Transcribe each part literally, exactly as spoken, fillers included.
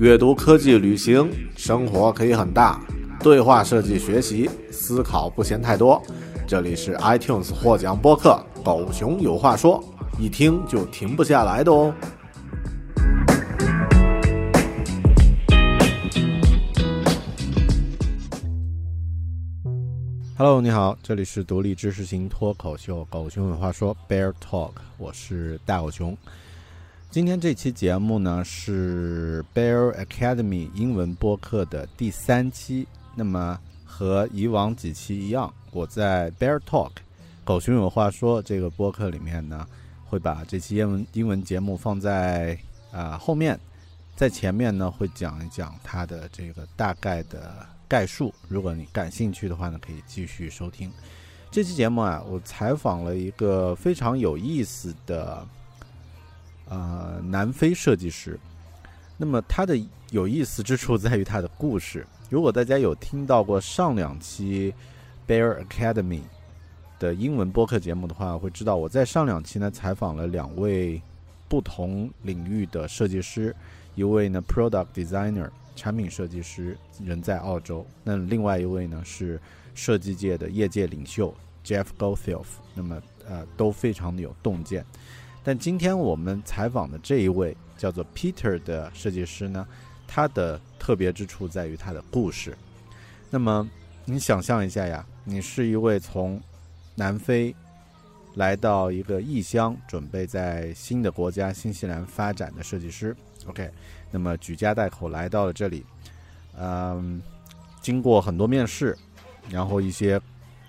阅读、科技、旅行、生活可以很大，对话设计、学习、思考不嫌太多。这里是 iTunes 获奖播客《狗熊有话说》，一听就停不下来的哦。Hello， 你好，这里是独立知识型脱口秀《狗熊有话说》Bear Talk， 我是大狗熊。今天这期节目呢是 Bear Academy 英文播客的第三期，那么和以往几期一样，我在 Bear Talk 狗熊有话说这个播客里面呢，会把这期英文英文节目放在啊、呃、后面，在前面呢会讲一讲它的这个大概的概述，如果你感兴趣的话呢，可以继续收听。这期节目啊，我采访了一个非常有意思的呃，南非设计师。那么他的有意思之处在于他的故事。如果大家有听到过上两期 Bear Academy 的英文播客节目的话，会知道我在上两期呢采访了两位不同领域的设计师，一位呢 Product Designer 产品设计师，人在澳洲，那另外一位呢是设计界的业界领袖 Jeff Goldfield， 那么呃都非常的有洞见。但今天我们采访的这一位叫做 Peter 的设计师呢，他的特别之处在于他的故事。那么你想象一下呀，你是一位从南非来到一个异乡，准备在新的国家新西兰发展的设计师 OK， 那么举家带口来到了这里，嗯，经过很多面试，然后一些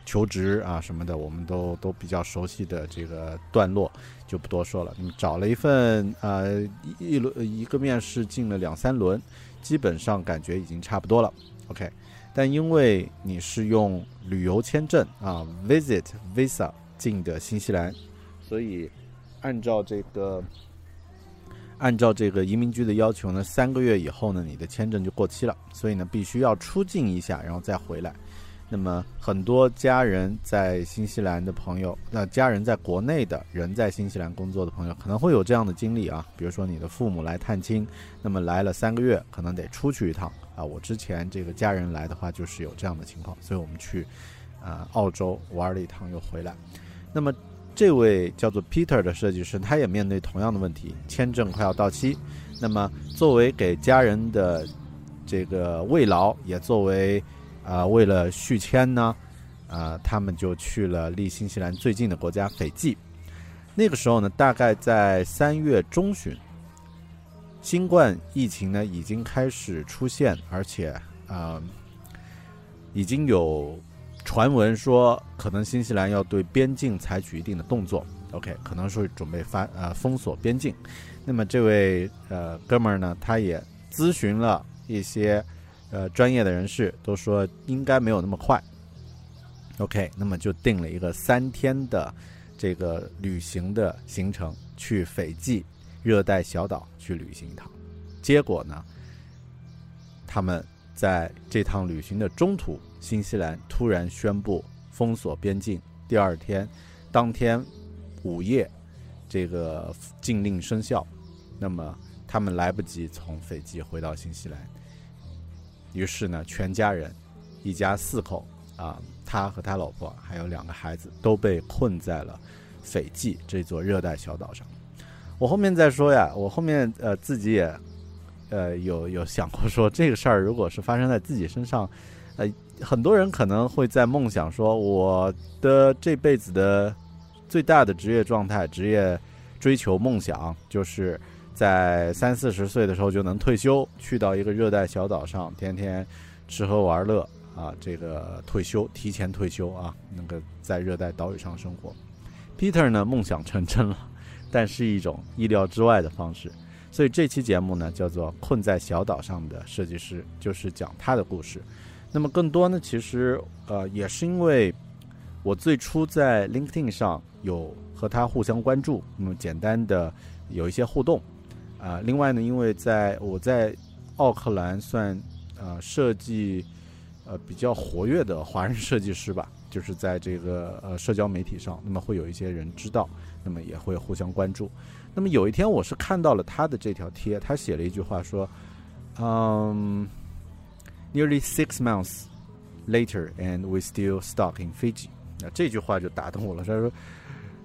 求职啊什么的，我们都都比较熟悉的这个段落就不多说了。你找了一份呃一轮一个面试进了两三轮，基本上感觉已经差不多了 OK， 但因为你是用旅游签证啊 Visit Visa 进的新西兰，所以按照这个按照这个移民局的要求呢，三个月以后呢你的签证就过期了，所以呢必须要出境一下然后再回来。那么很多家人在新西兰的朋友，那家人在国内的人在新西兰工作的朋友，可能会有这样的经历啊，比如说你的父母来探亲，那么来了三个月可能得出去一趟啊。我之前这个家人来的话就是有这样的情况，所以我们去、呃、澳洲玩了一趟又回来。那么这位叫做 Peter 的设计师，他也面对同样的问题，签证快要到期，那么作为给家人的这个慰劳，也作为呃、为了续签呢、呃、他们就去了离新西兰最近的国家斐济。那个时候呢大概在三月中旬，新冠疫情呢已经开始出现，而且、呃、已经有传闻说可能新西兰要对边境采取一定的动作 OK， 可能是准备发、呃、封锁边境。那么这位、呃、哥们儿呢，他也咨询了一些呃，专业的人士，都说应该没有那么快 OK， 那么就定了一个三天的这个旅行的行程，去斐济热带小岛去旅行一趟。结果呢，他们在这趟旅行的中途，新西兰突然宣布封锁边境，第二天当天午夜这个禁令生效，那么他们来不及从斐济回到新西兰，于是呢全家人一家四口啊、呃，他和他老婆还有两个孩子都被困在了斐济这座热带小岛上。我后面再说呀，我后面呃自己也呃有有想过说这个事儿，如果是发生在自己身上，呃很多人可能会在梦想说我的这辈子的最大的职业状态、职业追求梦想就是在三四十岁的时候就能退休，去到一个热带小岛上，天天吃喝玩乐啊，这个退休，提前退休啊，能够在热带岛屿上生活。Peter 呢，梦想成真了，但是一种意料之外的方式。所以这期节目呢，叫做《困在小岛上的设计师》，就是讲他的故事。那么更多呢，其实呃也是因为我最初在 LinkedIn 上有和他互相关注，那么简单的有一些互动啊、呃。另外呢，因为在我在奥克兰算呃设计呃比较活跃的华人设计师吧，就是在这个呃社交媒体上，那么会有一些人知道，那么也会互相关注。那么有一天我是看到了他的这条贴，他写了一句话说，嗯。Nearly six months later, and we still stuck in Fiji. 那这句话就打动我了。他说，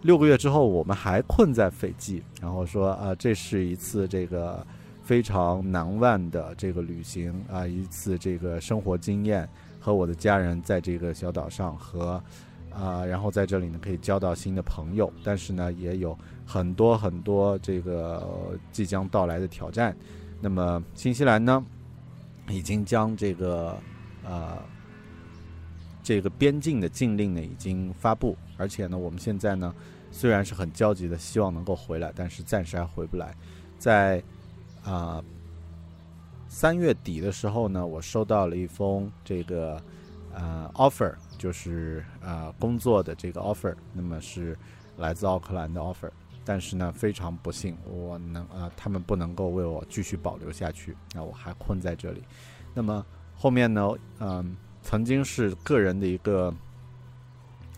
六个月之后，我们还困在斐济。然后说啊、呃，这是一次这个非常难忘的这个旅行啊、呃，一次这个生活经验。和我的家人在这个小岛上和啊、呃，然后在这里呢可以交到新的朋友，但是呢也有很多很多这个即将到来的挑战。那么新西兰呢？已经将这个呃这个边境的禁令呢已经发布，而且呢我们现在呢虽然是很焦急的希望能够回来，但是暂时还回不来。在啊三月底的时候呢，我收到了一封这个呃 offer， 就是呃工作的这个 offer， 那么是来自奥克兰的 offer。但是呢，非常不幸，我能啊、呃，他们不能够为我继续保留下去，那我还困在这里。那么后面呢，嗯、呃，曾经是个人的一个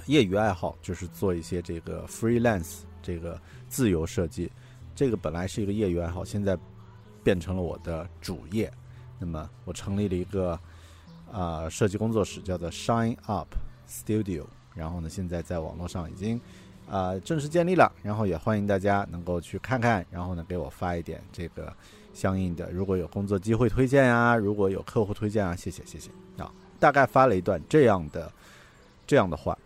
业余爱好，就是做一些这个 freelance 这个自由设计，这个本来是一个业余爱好，现在变成了我的主业。那么我成立了一个啊、呃、设计工作室，叫做 Shine Up Studio， 然后呢，现在在网络上已经。呃，正式建立了，然后也欢迎大家能够去看看，然后呢，给我发一点这个相应的，如果有工作机会推荐啊，如果有客户推荐啊，谢谢谢谢啊，大概发了一段这样的这样的话，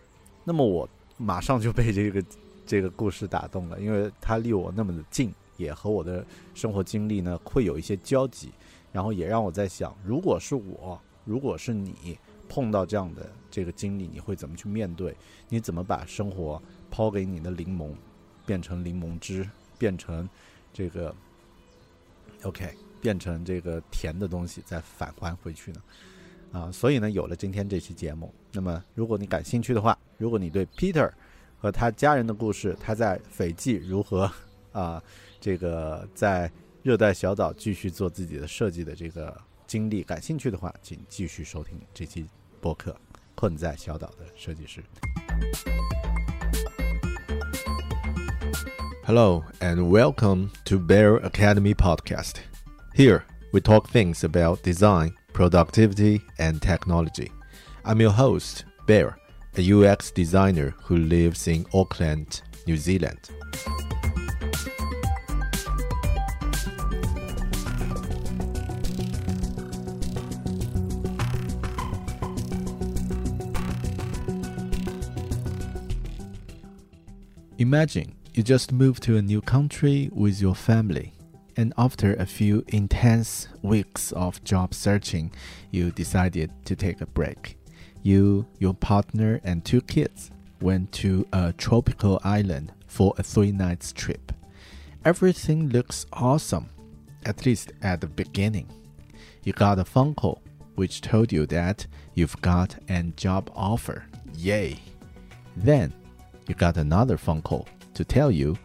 那么我马上就被这个这个故事打动了，因为它离我那么的近，也和我的生活经历呢会有一些交集，然后也让我在想，如果是我，如果是你碰到这样的这个经历，你会怎么去面对？你怎么把生活抛给你的柠檬变成柠檬汁，变成这个 OK， 变成这个甜的东西再返还回去呢？啊，所以呢有了今天这期节目。那么如果你感兴趣的话，如果你对 Peter 和他家人的故事，他在斐济如何啊这个在热带小岛继续做自己的设计的这个经历感兴趣的话，请继续收听这期播客《困在小岛的设计师》。Hello and welcome to Bear Academy podcast. Here we talk things about design, productivity, and technology. I'm your host, Bear, a U X designer who lives in Auckland, New Zealand. Imagine.You just moved to a new country with your family, and after a few intense weeks of job searching, you decided to take a break. You, your partner, and two kids went to a tropical island for a three-night trip. Everything looks awesome, at least at the beginning. You got a phone call, which told you that you've got a job offer. Yay! Then, you got another phone call.To tell you,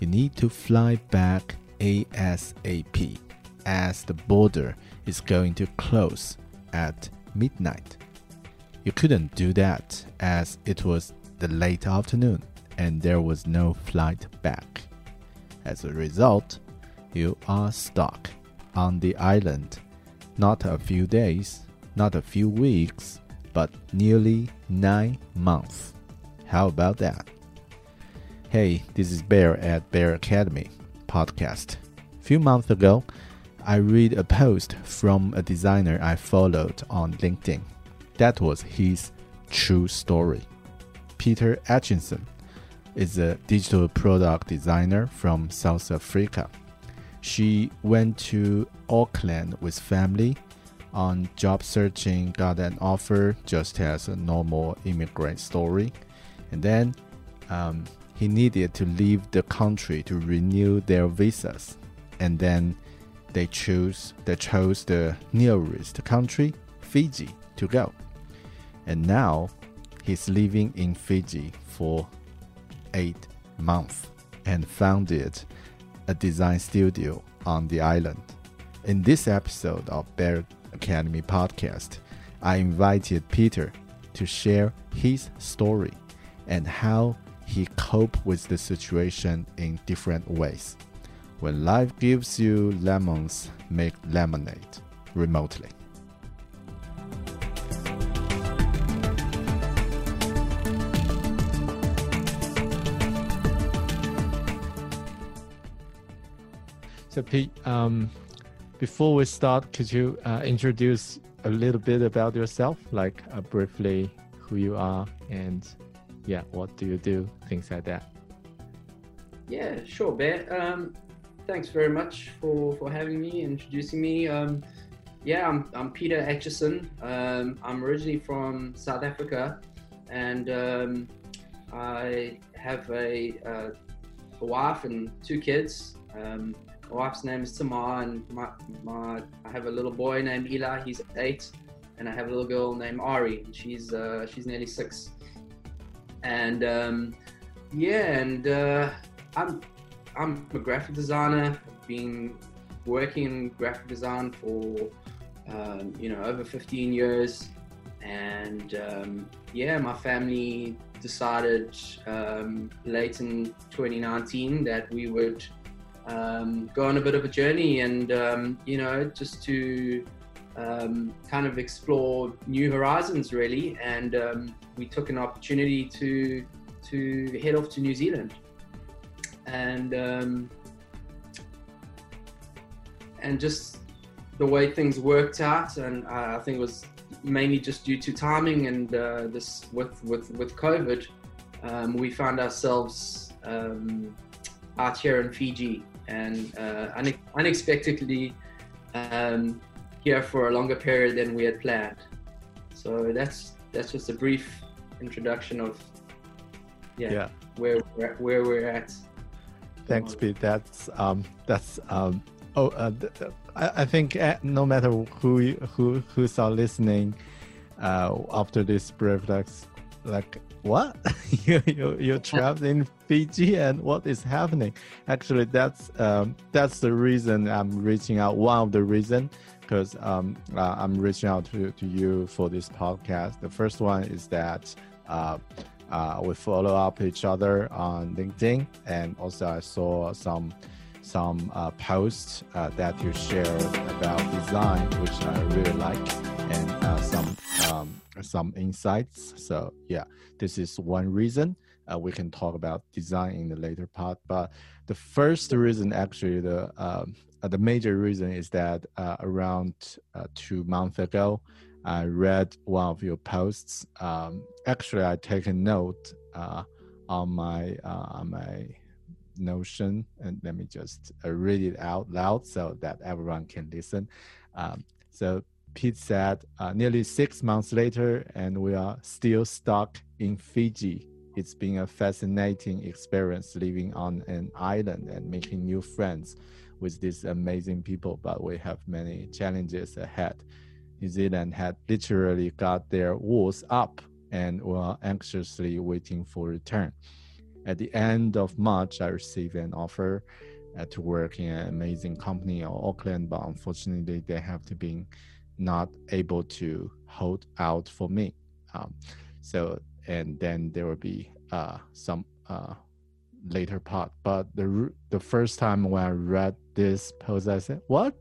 you need to fly back ASAP as the border is going to close at midnight. You couldn't do that as it was the late afternoon and there was no flight back. As a result, you are stuck on the island, not a few days, not a few weeks, but nearly nine months. How about that?Hey, this is Bear at Bear Academy, podcast. A few months ago, I read a post from a designer I followed on LinkedIn. That was his true story. Peter Atchison is a digital product designer from South Africa. She went to Auckland with family on job searching, got an offer just as a normal immigrant story. And then um, he needed to leave the country to renew their visas. And then they chose, they chose the nearest country, Fiji, to go. And now he's living in Fiji for eight months and founded a design studio on the island. In this episode of Bear Academy podcast, I invited Peter to share his story and how he coped with the situation in different ways. When life gives you lemons, make lemonade remotely. So Pete, um, before we start, could you uh, introduce a little bit about yourself, like uh, briefly who you are and yeah, what do you do, things like that? Yeah, sure, Bear. Um, thanks very much for, for having me, introducing me. Um, yeah, I'm, I'm Peter Atchison. Um, I'm originally from South Africa, and um, I have a, uh, a wife and two kids. Um, My wife's name is Tamar, and my, my, I have a little boy named Eli, he's eight, and I have a little girl named Ari, and she's, uh, she's nearly six. And um, yeah, and uh, I'm, I'm a graphic designer. I've been working in graphic design for, um, you know, over fifteen years. And um, yeah, my family decided um, late in twenty nineteen that we would Um, go on a bit of a journey and, um, you know, just to um, kind of explore new horizons, really. And um, we took an opportunity to to head off to New Zealand. And, um, and just the way things worked out, and I think it was mainly just due to timing and uh, this with, with, with COVID, um, we found ourselves um, out here in Fiji. And uh, une- unexpectedly um, here for a longer period than we had planned. So that's that's just a brief introduction of yeah, yeah. where we're at, where we're at. Thanks, Pete. That's um, that's um, oh, uh, th- th- I, I think uh, no matter who who who's are listening uh, after this brief, like, like what you you you're trapped in Fiji and what is happening? Actually, that's um, that's the reason I'm reaching out. One of the reason, because um, uh, I'm reaching out to, to you for this podcast. The first one is that uh, uh, we follow up each other on LinkedIn, and also I saw some some uh, posts uh, that you shared about design, which I really like, and uh, some. Um, some insights. So yeah, this is one reason. Uh, we can talk about design in the later part, but the first reason, actually the um, the major reason is that uh, around uh, two months ago, I read one of your posts. Um, actually, I take a note uh, on my uh, on my Notion, and let me just read it out loud so that everyone can listen. Um, so Pete said, uh, nearly six months later, and we are still stuck in Fiji. It's been a fascinating experience living on an island and making new friends with these amazing people, but we have many challenges ahead. New Zealand had literally got their walls up, and we are anxiously waiting for return. At the end of March, I received an offer uh, to work in an amazing company in Auckland, but unfortunately, they have to be not able to hold out for me. Um, so, and then there will be uh, some uh, later part. But the the first time when I read this post, I said, what?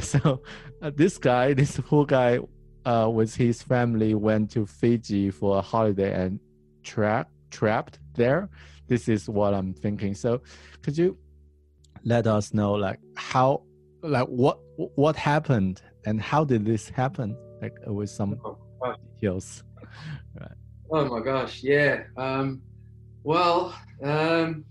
So uh, this guy, this poor guy uh, with his family went to Fiji for a holiday and tra- trapped there. This is what I'm thinking. So could you let us know like how, like what what happened and how did this happen, like with some oh, details. Right. Oh my gosh, yeah. Um, well, um,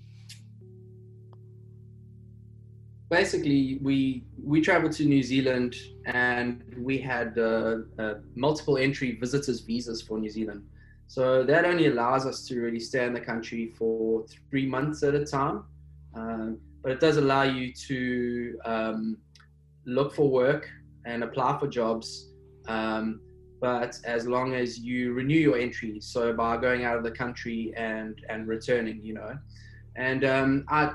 basically we we traveled to New Zealand and we had uh, uh, multiple entry visitors visas for New Zealand. So that only allows us to really stay in the country for three months at a time. Um, but it does allow you to um, look for work and apply for jobs. Um, but as long as you renew your entry, so by going out of the country and, and returning, you know. And um, I,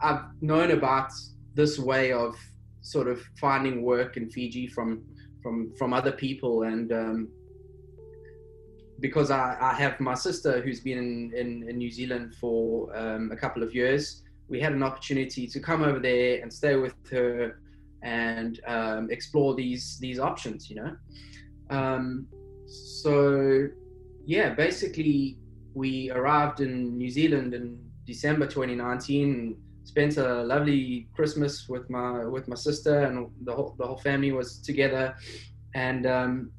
I've known about this way of sort of finding work in Fiji from from, from other people. And um, because I, I have my sister who's been in, in, in New Zealand for um, a couple of years, we had an opportunity to come over there and stay with her and um, explore these these options, you know. Um, so, yeah, basically we arrived in New Zealand in December twenty nineteen, spent a lovely Christmas with my with my sister, and the whole the whole family was together. And um,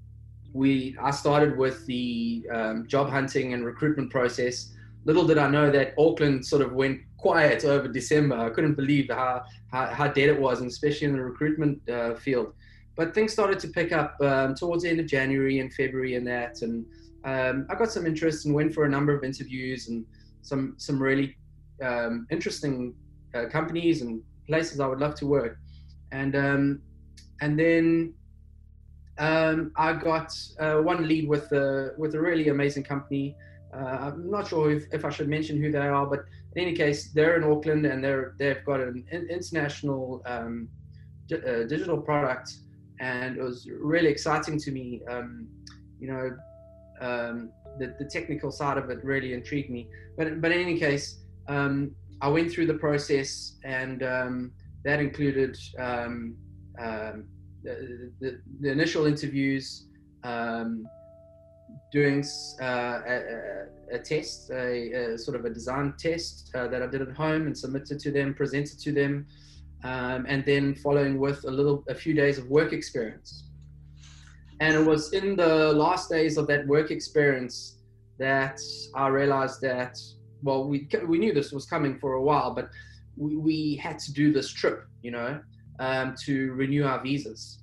we I started with the um, job hunting and recruitment process. Little did I know that Auckland sort of went quiet over December. I couldn't believe how, how, how dead it was, and especially in the recruitment uh, field. But things started to pick up um, towards the end of January and February and that. And um, I got some interest and went for a number of interviews and some some really um, interesting uh, companies and places I would love to work. And um, and then um, I got uh, one lead with a, with a really amazing company. Uh, I'm not sure if, if I should mention who they are, but in any case, they're in Auckland and they're, they've got an international um, d- uh, digital product, and it was really exciting to me. Um, you know, um, the, the technical side of it really intrigued me. But but in any case, um, I went through the process, and um, that included um, um, the, the, the initial interviews, um, doing uh, a, a test, a, a sort of a design test uh, that I did at home and submitted to them, presented to them, um, and then following with a little, a few days of work experience. And it was in the last days of that work experience that I realized that, well, we we knew this was coming for a while, but we, we had to do this trip, you know, um, to renew our visas.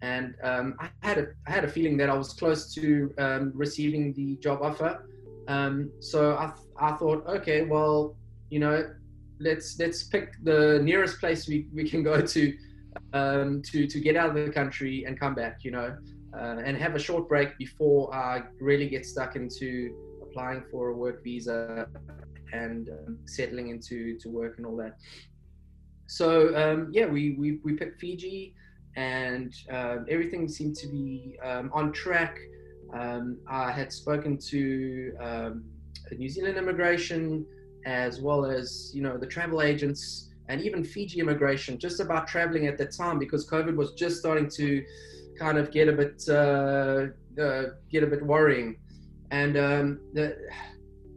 And um, I had a I had a feeling that I was close to um, receiving the job offer, um, so I th- I thought, okay, well, you know, let's let's pick the nearest place we, we can go to, um, to to get out of the country and come back, you know, uh, and have a short break before I really get stuck into applying for a work visa and um, settling into to work and all that. So um, yeah, we we we picked Fiji. And uh, everything seemed to be um, on track. Um, I had spoken to um, New Zealand immigration, as well as, you know, the travel agents, and even Fiji immigration, just about traveling at that time, because COVID was just starting to kind of get a bit uh, uh, get a bit worrying. And um, the,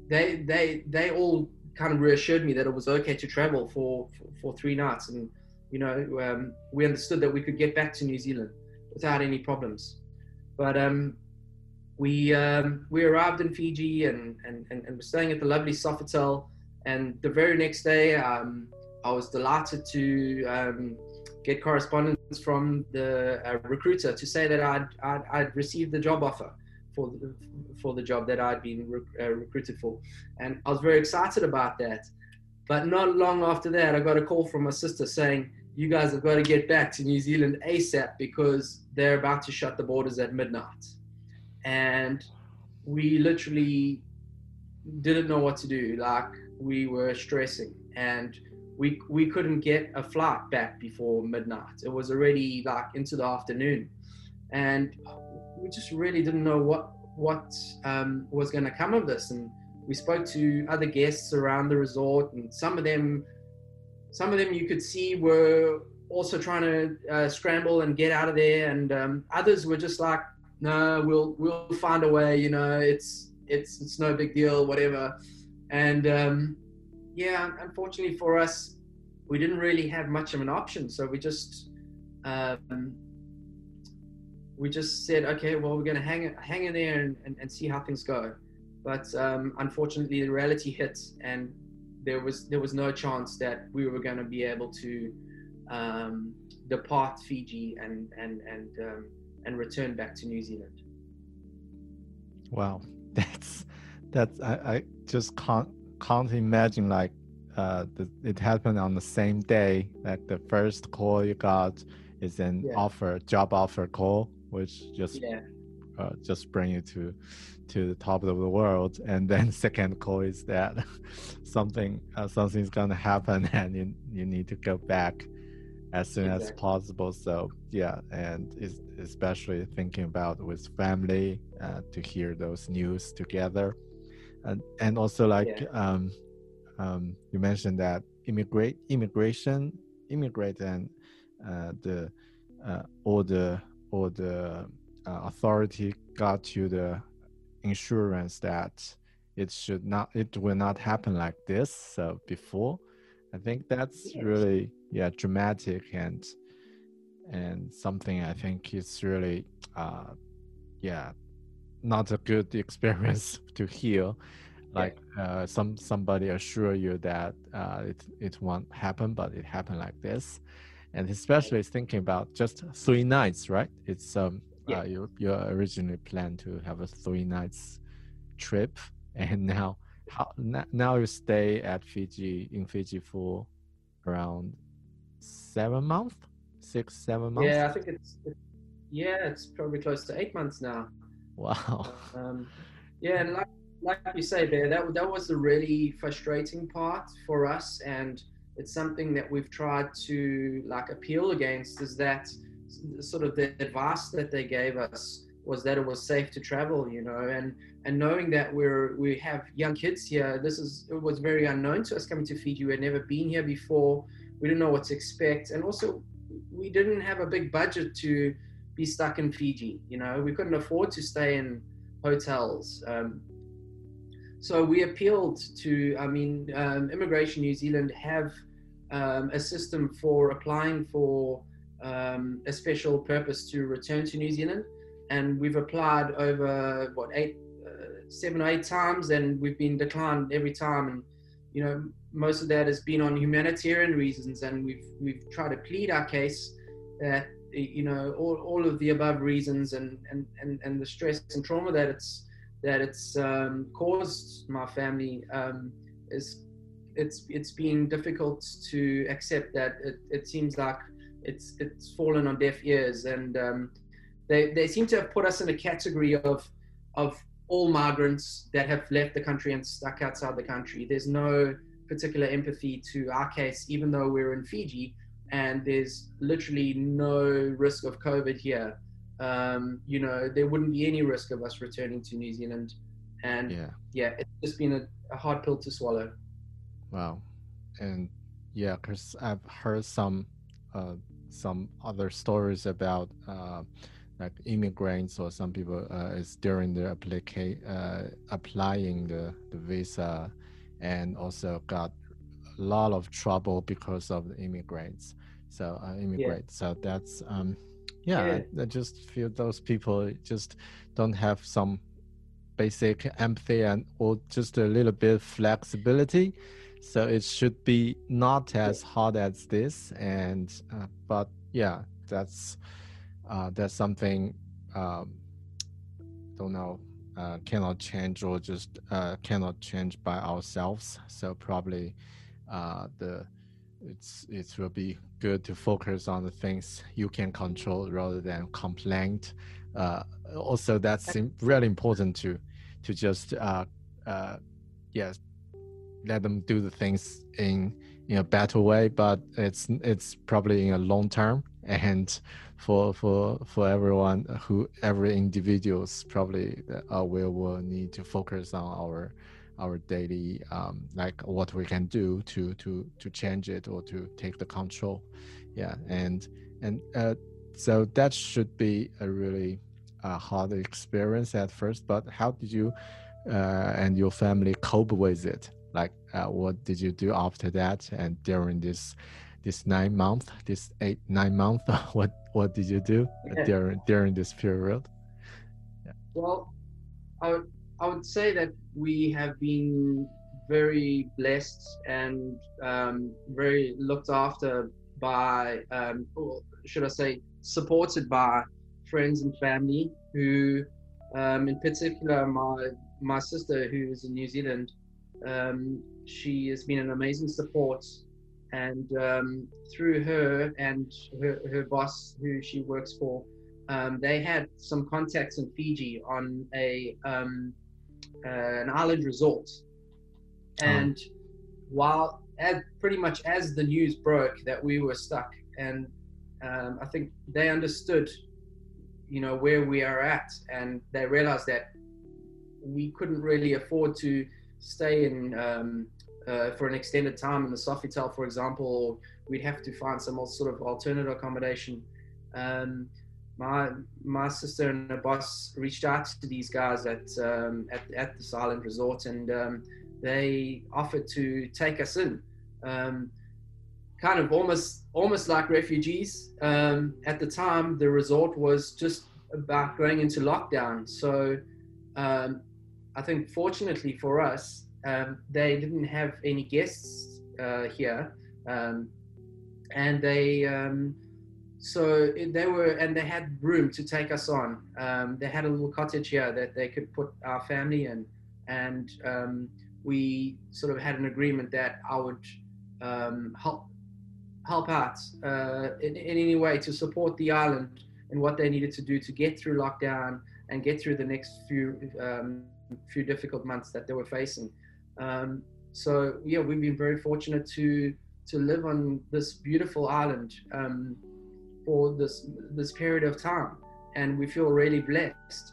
they they they all kind of reassured me that it was okay to travel for for, for three nights and. You know, um, we understood that we could get back to New Zealand without any problems. But um, we um, we arrived in Fiji and, and, and, and were staying at the lovely Sofitel. And the very next day, um, I was delighted to um, get correspondence from the uh, recruiter to say that I'd, I'd, I'd received the job offer for the, for the job that I'd been rec- uh, recruited for. And I was very excited about that. But not long after that, I got a call from my sister saying, you guys have got to get back to New Zealand ASAP because they're about to shut the borders at midnight. And we literally didn't know what to do. Like, we were stressing, and we we couldn't get a flight back before midnight. It was already like into the afternoon, and we just really didn't know what what um, was going to come of this. And we spoke to other guests around the resort, and some of them, some of them you could see were also trying to uh, scramble and get out of there, and um, others were just like, "No, we'll we'll find a way. You know, it's it's it's no big deal, whatever." And um, yeah, unfortunately for us, we didn't really have much of an option. So we just um, we just said, okay, well, we're going to hang hang in there and, and, and see how things go. But um, unfortunately, the reality hit, and there was there was no chance that we were going to be able to um, depart Fiji and and and um, and return back to New Zealand. Wow, that's that's I, I just can't can't imagine like uh, the, it happened on the same day. Like the first call you got is an yeah. offer, job offer call, which just. Yeah. Uh, just bring you to to the top of the world, and then second call is that something uh, something's gonna happen and you you need to go back as soon exactly. as possible. So yeah, and it's, especially thinking about with family uh, to hear those news together, and and also like yeah. um, um, you mentioned that immigrate immigration immigrate and uh, the uh, all the all the Uh, authority got you the insurance that it should not, it will not happen like this. So before, I think that's yes. really yeah dramatic and and something I think it's really uh, yeah not a good experience to hear. Like uh, some somebody assure you that uh, it it won't happen, but it happened like this. And especially thinking about just three nights, right? It's um. Uh, you you originally planned to have a three nights trip, and now how, now you stay at Fiji in Fiji for around seven months, six seven months. Yeah, I think it's it, yeah, it's probably close to eight months now. Wow. Um, yeah, and like like you say, Bear, that that was the really frustrating part for us, and it's something that we've tried to like appeal against is that. Sort of the advice that they gave us was that it was safe to travel, you know, and, and knowing that we're, we have young kids here, this is, it was very unknown to us coming to Fiji. We had never been here before. We didn't know what to expect. And also we didn't have a big budget to be stuck in Fiji. You know, we couldn't afford to stay in hotels. Um, so we appealed to, I mean, um, Immigration New Zealand have um, a system for applying for, Um, a special purpose to return to New Zealand, and we've applied over what eight, uh, seven or eight times, and we've been declined every time. And you know, most of that has been on humanitarian reasons, and we've we've tried to plead our case that you know all, all of the above reasons, and, and, and, and the stress and trauma that it's that it's um, caused my family um, is it's it's been difficult to accept that it, it seems like. It's it's fallen on deaf ears, and um, they they seem to have put us in a category of of all migrants that have left the country and stuck outside the country. There's no particular empathy to our case, even though we're in Fiji, and there's literally no risk of COVID here. Um, you know, there wouldn't be any risk of us returning to New Zealand, and yeah, yeah it's just been a, a hard pill to swallow. Wow, and yeah, because I've heard some. Uh, some other stories about uh, like immigrants or some people uh, is during the applica- uh, applying the, the visa and also got a lot of trouble because of the immigrants. So uh, immigrants. Yeah. So that's um, yeah. yeah. I, I just feel those people just don't have some basic empathy and or just a little bit flexibility. So it should be not as hard as this, and uh, but yeah, that's uh, that's something um, don't know uh, cannot change or just uh, cannot change by ourselves. So probably uh, the it's it will be good to focus on the things you can control rather than complaint. Uh, also, that's really important to to just uh, uh, yes. let them do the things in in a better way, but it's it's probably in a long term, and for for for everyone who every individuals probably uh, we will need to focus on our our daily um, like what we can do to to to change it or to take the control, yeah, and and uh, so that should be a really uh, hard experience at first. But how did you uh, and your family cope with it? like uh, what did you do after that, and during this this nine month this eight nine month what what did you do okay. during during this period? Yeah. Well, I would, I would say that we have been very blessed and um, very looked after by um, or should I say supported by friends and family who um, in particular my my sister, who is in New Zealand, um, she has been an amazing support, and um, through her and her, her boss who she works for, um, they had some contacts in Fiji on a um, uh, an island resort. And oh. while as, pretty much as the news broke that we were stuck, and um, I think they understood, you know, where we are at, and they realized that we couldn't really afford to stay in um, uh, for an extended time in the Sofitel, for example, or we'd have to find some sort of alternative accommodation. Um, my my sister and her boss reached out to these guys at um, at, at this island resort, and um, they offered to take us in, um, kind of almost almost like refugees. Um, at the time, the resort was just about going into lockdown, so. Um, I think fortunately for us, um, they didn't have any guests uh, here, um, and they um, so they were and they had room to take us on. Um, they had a little cottage here that they could put our family in, and um, we sort of had an agreement that I would um, help help out uh, in, in any way to support the island and what they needed to do to get through lockdown and get through the next few um, few difficult months that they were facing. Um, so yeah, we've been very fortunate to to live on this beautiful island um, for this this period of time, and we feel really blessed.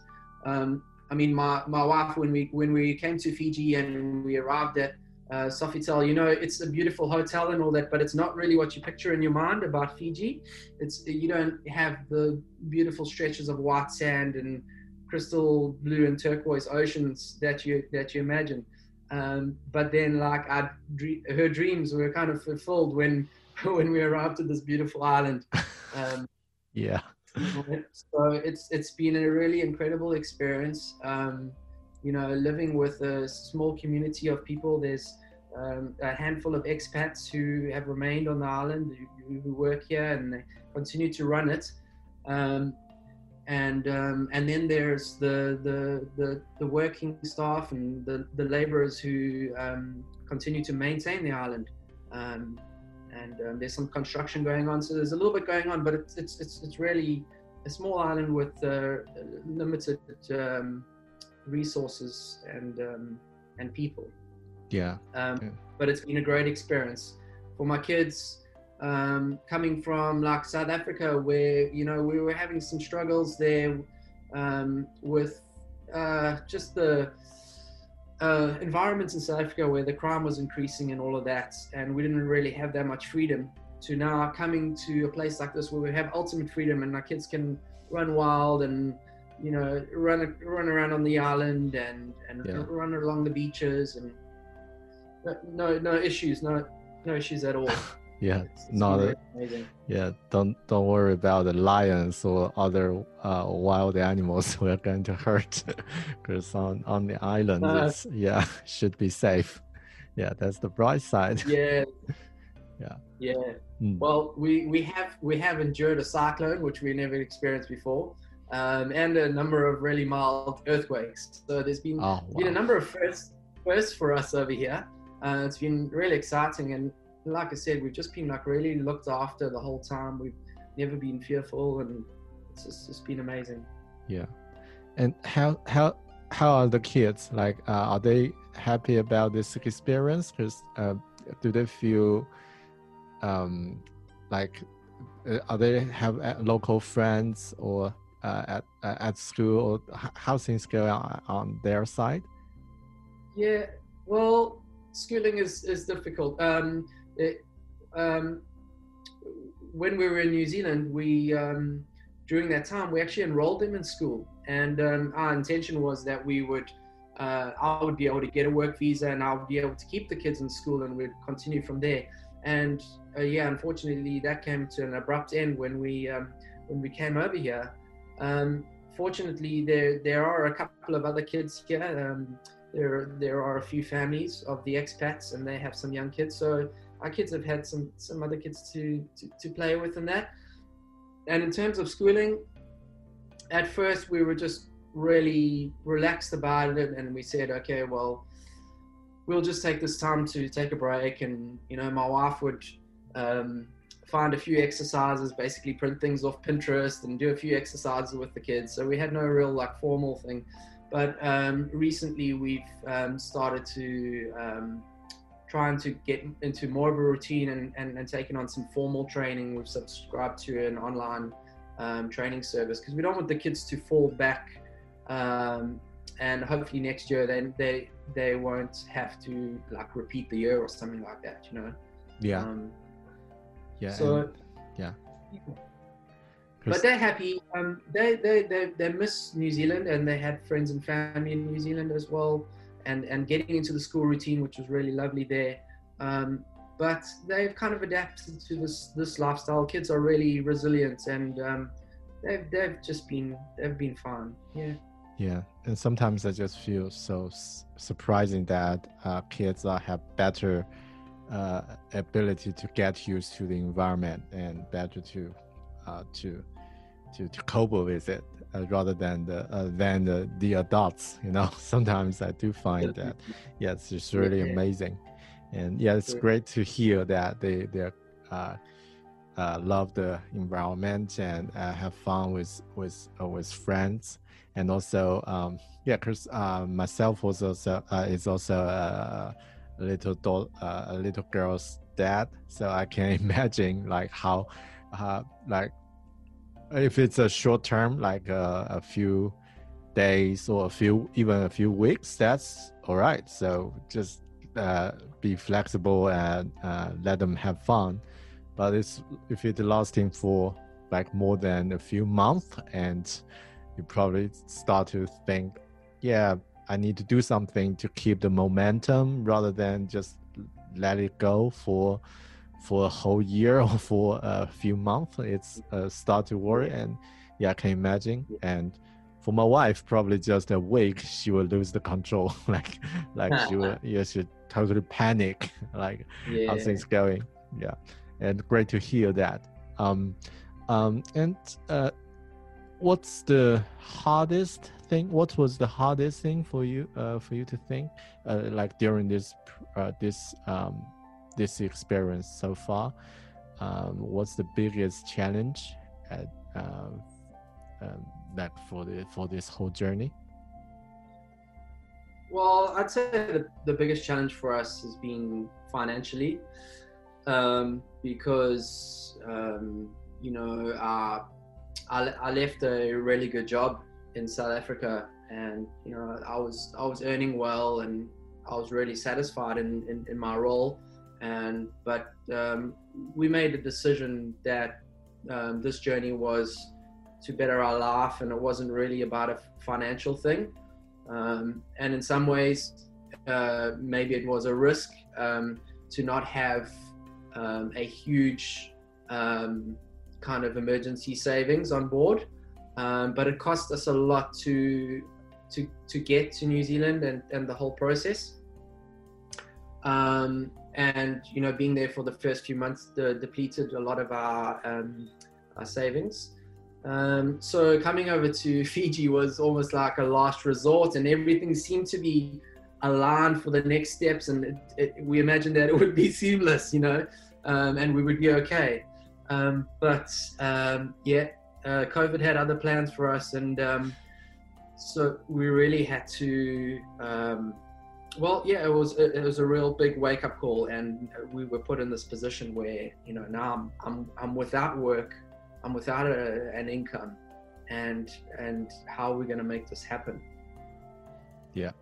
Um, I mean, my, my wife, when we when we came to Fiji and we arrived at uh, Sofitel, you know, it's a beautiful hotel and all that, but it's not really what you picture in your mind about Fiji. It's you don't have the beautiful stretches of white sand and crystal blue and turquoise oceans that you that you imagine, um, but then like our dream, her dreams were kind of fulfilled when when we arrived at this beautiful island. Um, yeah. So it's it's been a really incredible experience. Um, you know, living with a small community of people. There's um, a handful of expats who have remained on the island, who, who work here and they continue to run it. Um, And um, and then there's the, the the the working staff and the, the laborers who um, continue to maintain the island, um, and um, there's some construction going on. So there's a little bit going on, but it's it's it's, it's really a small island with uh, limited um, resources and um, and people. Yeah. Um, yeah. But it's been a great experience for my kids. Um, coming from like South Africa, where you know we were having some struggles there um, with uh, just the uh, environments in South Africa where the crime was increasing and all of that, and we didn't really have that much freedom. To now coming to a place like this where we have ultimate freedom and our kids can run wild and you know run run around on the island and and yeah. run along the beaches and no no issues no no issues at all. Yeah, it's, it's not. A, yeah, don't don't worry about the lions or other uh, wild animals who are going to hurt, because on, on the island, uh, it's, yeah, should be safe. Yeah, that's the bright side. Yeah, yeah, yeah. Mm. Well, we, we have we have endured a cyclone which we never experienced before, um, and a number of really mild earthquakes. So there's been oh, wow. been a number of firsts firsts for us over here. Uh, it's been really exciting and. Like I said, we've just been like really looked after the whole time. We've never been fearful, and it's just, it's just been amazing. Yeah. And how how how are the kids? Like, uh, are they happy about this experience? Because uh, do they feel um, like are they have local friends or uh, at at school, or how things go on, on their side? Yeah. Well, schooling is is difficult. Um, It, um, when we were in New Zealand, we um, during that time we actually enrolled them in school, and um, our intention was that we would uh, I would be able to get a work visa and I would be able to keep the kids in school and we'd continue from there. And uh, yeah, unfortunately that came to an abrupt end when we um, when we came over here. Um, fortunately, there there are a couple of other kids here. Um, there there are a few families of the expats and they have some young kids. So our kids have had some, some other kids to, to, to play with in that. And in terms of schooling, at first we were just really relaxed about it and we said, okay, well, we'll just take this time to take a break. And, you know, my wife would um, find a few exercises, basically print things off Pinterest and do a few exercises with the kids. So we had no real like formal thing. But um, recently we've um, started to um, trying to get into more of a routine and, and, and taking on some formal training. We've subscribed to an online um, training service because we don't want the kids to fall back. Um, and hopefully next year then they they won't have to like repeat the year or something like that, you know? Yeah. Um, yeah. So yeah. yeah. But they're happy. Um, they, they they they miss New Zealand and they had friends and family in New Zealand as well. And, and getting into the school routine, which was really lovely there. Um, but they've kind of adapted to this this lifestyle. Kids are really resilient, and um, they've they've just been they've been fine. Yeah. Yeah, and sometimes I just feel so s- surprising that uh, kids uh, have better uh, ability to get used to the environment and better to uh, to, to to cope with it. Uh, rather than the uh, than the, the adults, you know. Sometimes I do find that, yeah, it's just really amazing, and yeah, it's great to hear that they they uh, uh, love the environment and uh, have fun with with uh, with friends, and also um, yeah, because uh, myself was also uh, is also a little do- uh, a little girl's dad, so I can imagine like how uh, like. If it's a short term, like uh, a few days or a few, even a few weeks, that's all right. So just uh, be flexible and uh, let them have fun. But it's, if it's lasting for like more than a few months, and you probably start to think, yeah, I need to do something to keep the momentum rather than just let it go for for a whole year or for a few months. It's uh, start to worry, and yeah, I can imagine. And for my wife, probably just a week, she will lose the control. like, like she will, yeah, she totally panic, like yeah. how things going. Yeah, and great to hear that. Um, um, and uh, what's the hardest thing? What was the hardest thing for you, uh, for you to think, uh, like during this, uh, this, um. this experience so far? Um, what's the biggest challenge at, uh, um, that for the for this whole journey? Well, I'd say the, the biggest challenge for us has been financially, um, because um, you know uh, I I left a really good job in South Africa, and you know I was I was earning well and I was really satisfied in, in, in my role. And but um, we made a decision that um, this journey was to better our life, and it wasn't really about a financial thing. Um, and in some ways, uh, maybe it was a risk um, to not have um, a huge um, kind of emergency savings on board. Um, but it cost us a lot to to to get to New Zealand and, and the whole process. Um, And, you know, being there for the first few months the, depleted a lot of our, um, our savings. Um, so coming over to Fiji was almost like a last resort, and everything seemed to be aligned for the next steps. And it, it, we imagined that it would be seamless, you know, um, and we would be okay. Um, but um, yeah, uh, COVID had other plans for us. And um, so we really had to... Um, Well, yeah, it was it was a real big wake-up call, and we were put in this position where, you know, now I'm I'm, I'm without work, I'm without a, an income, and and how are we going to make this happen? Yeah,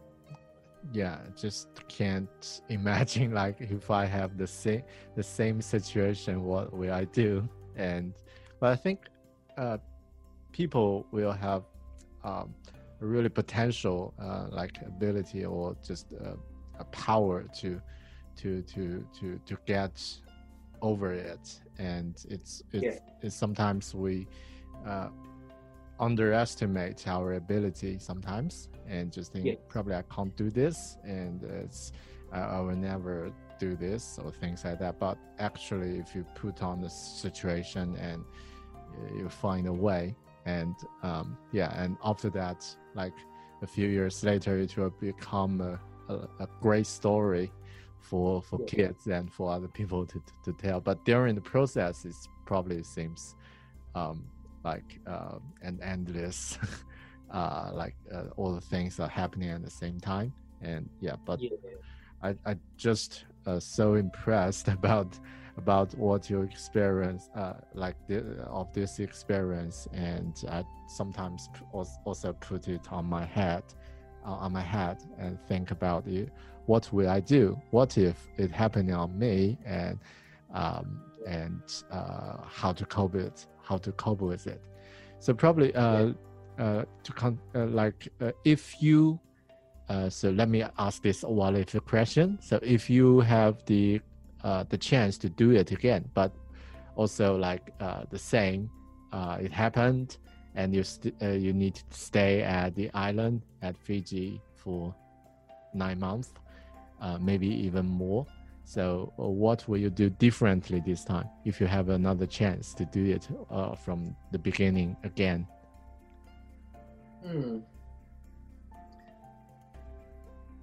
yeah, just can't imagine like if I have the same the same situation, what will I do? And but I think uh, people will have um, really potential, uh, like ability or just uh, a power to to to to to get over it. And it's it's, yeah. it's sometimes we uh, underestimate our ability sometimes, and just think yeah. probably I can't do this, and it's I, I will never do this or things like that. But actually, if you put on the situation and you find a way. And um, yeah, and after that, like a few years later, it will become a, a, a great story for for yeah. kids and for other people to, to, to tell. But during the process, it probably seems um, like uh, an endless, uh, like uh, all the things are happening at the same time. And yeah, but yeah. I I just uh, so impressed about. about what you experience, uh, like the, of this experience, and I sometimes also put it on my head, uh, on my head, and think about it. What will I do? What if it happened on me, and um, and uh, how to cope it? How to cope with it? So probably uh, yeah. uh, to con- uh, like uh, if you. Uh, so let me ask this what if question. So if you have the Uh, the chance to do it again, but also like uh, the saying, uh, it happened, and you st- uh, you need to stay at the island at Fiji for nine months, uh, maybe even more. So, uh, what will you do differently this time if you have another chance to do it uh, from the beginning again? Hmm.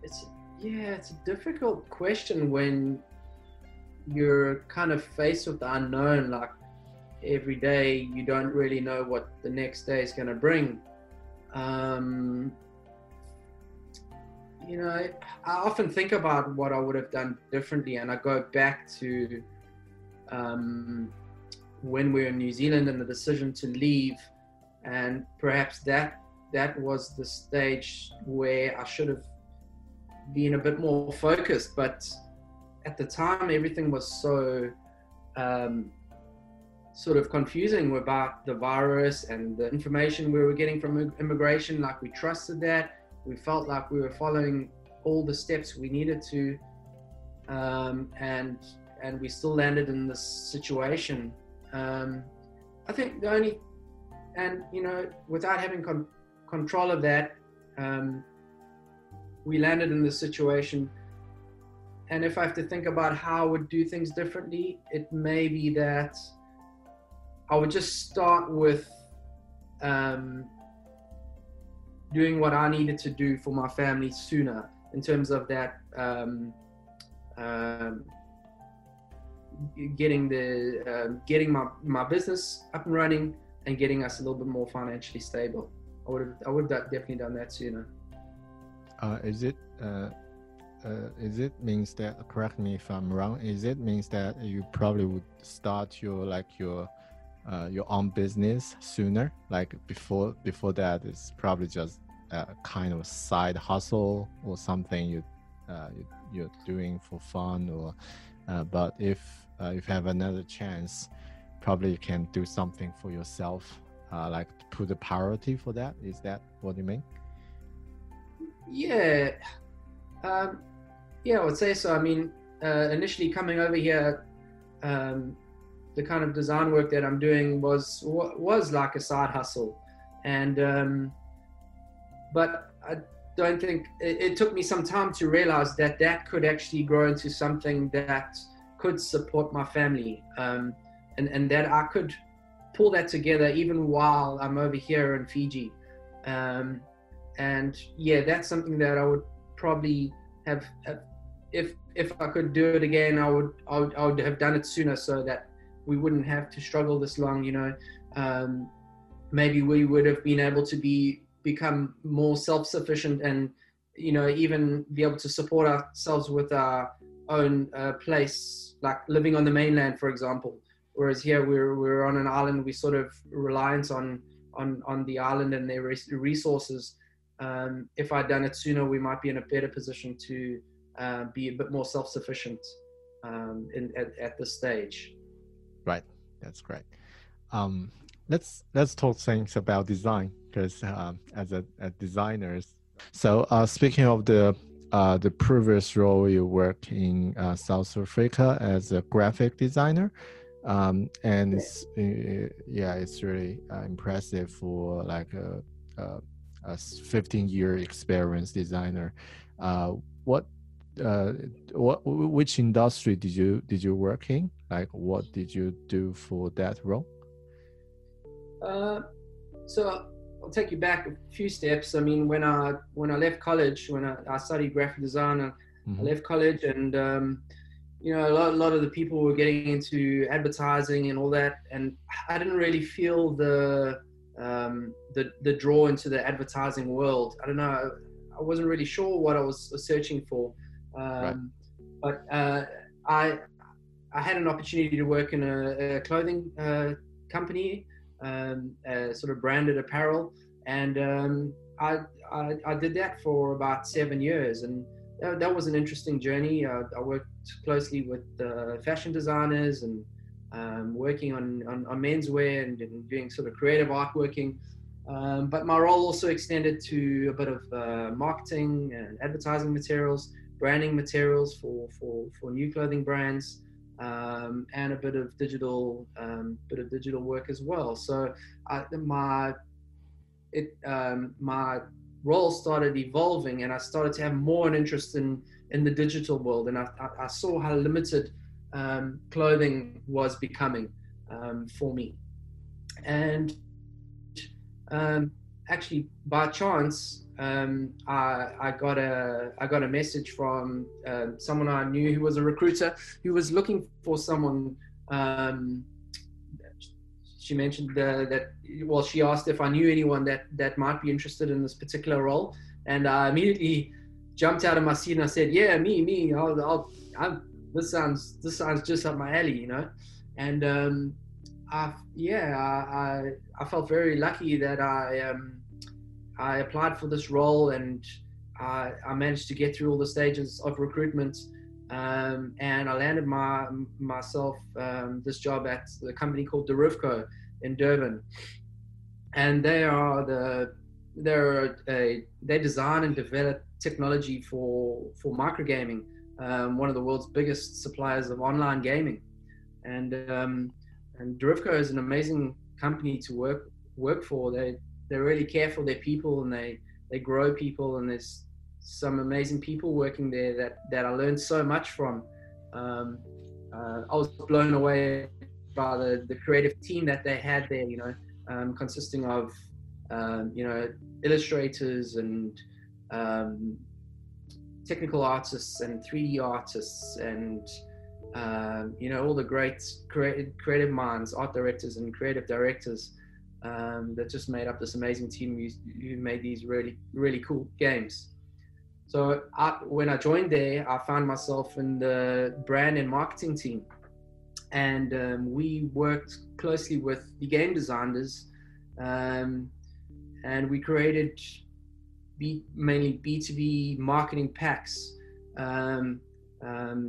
It's yeah, it's a difficult question when. You're kind of faced with the unknown, like every day you don't really know what the next day is going to bring. Um, you know, I, I often think about what I would have done differently, and I go back to um, when we were in New Zealand and the decision to leave, and perhaps that that was the stage where I should have been a bit more focused, but at the time, everything was so um, sort of confusing about the virus and the information we were getting from immigration. Like, we trusted that. We felt like we were following all the steps we needed to. Um, and and we still landed in this situation. Um, I think the only, and you know, without having con- control of that, um, we landed in this situation. And if I have to think about how I would do things differently, it may be that I would just start with um, doing what I needed to do for my family sooner, in terms of that um, um, getting the uh, getting my, my business up and running and getting us a little bit more financially stable. I would have, I would have definitely done that sooner. Uh, is it? Uh... Uh, is it means that, correct me if I'm wrong, is it means that you probably would start your like your uh, your own business sooner? Like before before that, it's probably just a kind of side hustle or something you, uh, you you're doing for fun, or uh, but if uh, if you have another chance, probably you can do something for yourself, uh, like put a priority for that. Is that what you mean? Yeah. Um, yeah, I would say so. I mean, uh, initially coming over here, um, the kind of design work that I'm doing was was like a side hustle, and um, but I don't think it, it took me some time to realize that that could actually grow into something that could support my family, um, and and that I could pull that together even while I'm over here in Fiji, um, and yeah, that's something that I would. Probably have uh, if if I could do it again, I would, I would I would have done it sooner, so that we wouldn't have to struggle this long. You know, um, maybe we would have been able to be become more self-sufficient, and you know, even be able to support ourselves with our own uh, place, like living on the mainland, for example. Whereas here we're we're on an island, we sort of reliance on on on the island and their resources. Um, if I'd done it sooner, we might be in a better position to uh, be a bit more self-sufficient um, in, at, at this stage. Right, that's great. Um, let's let's talk things about design workers um, as a as designers. So uh, speaking of the uh, the previous role, you worked in uh, South Africa as a graphic designer, um, and it's uh, yeah, it's really uh, impressive for like a, a, a fifteen year experience designer. Uh, what uh, what which industry did you did you work in? Like, what did you do for that role? Uh, so I'll take you back a few steps. I mean, when I when I left college, when I, I studied graphic design, I, mm-hmm. I left college, and um, you know, a lot, a lot of the people were getting into advertising and all that, and I didn't really feel the um, the the draw into the advertising world. I don't know. I wasn't really sure what I was searching for, um, right. but uh, I I had an opportunity to work in a, a clothing uh, company. Um, uh, sort of branded apparel, and um, I, I I did that for about seven years, and that, that was an interesting journey. I, I worked closely with uh, fashion designers and um, working on, on, on menswear and, and doing sort of creative artworking. Um, but my role also extended to a bit of uh, marketing and advertising materials, branding materials for for, for new clothing brands. Um, and a bit of digital, um, bit of digital work as well. So I, my it um, my role started evolving, and I started to have more an interest in, in the digital world. And I, I saw how limited um, clothing was becoming um, for me. And um, actually, by chance, um, I, I got a I got a message from uh, someone I knew who was a recruiter who was looking for someone. Um, she mentioned uh, that well, she asked if I knew anyone that that might be interested in this particular role, and I immediately jumped out of my seat and I said, "Yeah, me, me. I'll, I'll, I'll, this sounds this sounds just up my alley, you know." And um, I yeah, I I felt very lucky that I. Um, I applied for this role, and I, I managed to get through all the stages of recruitment, um, and I landed my myself um, this job at a company called Derivco in Durban, and they are the they're a, they design and develop technology for for microgaming, um, one of the world's biggest suppliers of online gaming, and um, and Derivco is an amazing company to work work for. They They really care for their people, and they, they grow people, and there's some amazing people working there that, that I learned so much from. Um, uh, I was blown away by the, the creative team that they had there, you know, um, consisting of, um, you know, illustrators and um, technical artists and three D artists and, um, you know, all the great creative, creative minds, art directors and creative directors. Um, that just made up this amazing team who, who made these really, really cool games. So I, when I joined there, I found myself in the brand and marketing team. And um, we worked closely with the game designers. Um, and we created B, mainly B two B marketing packs um, um,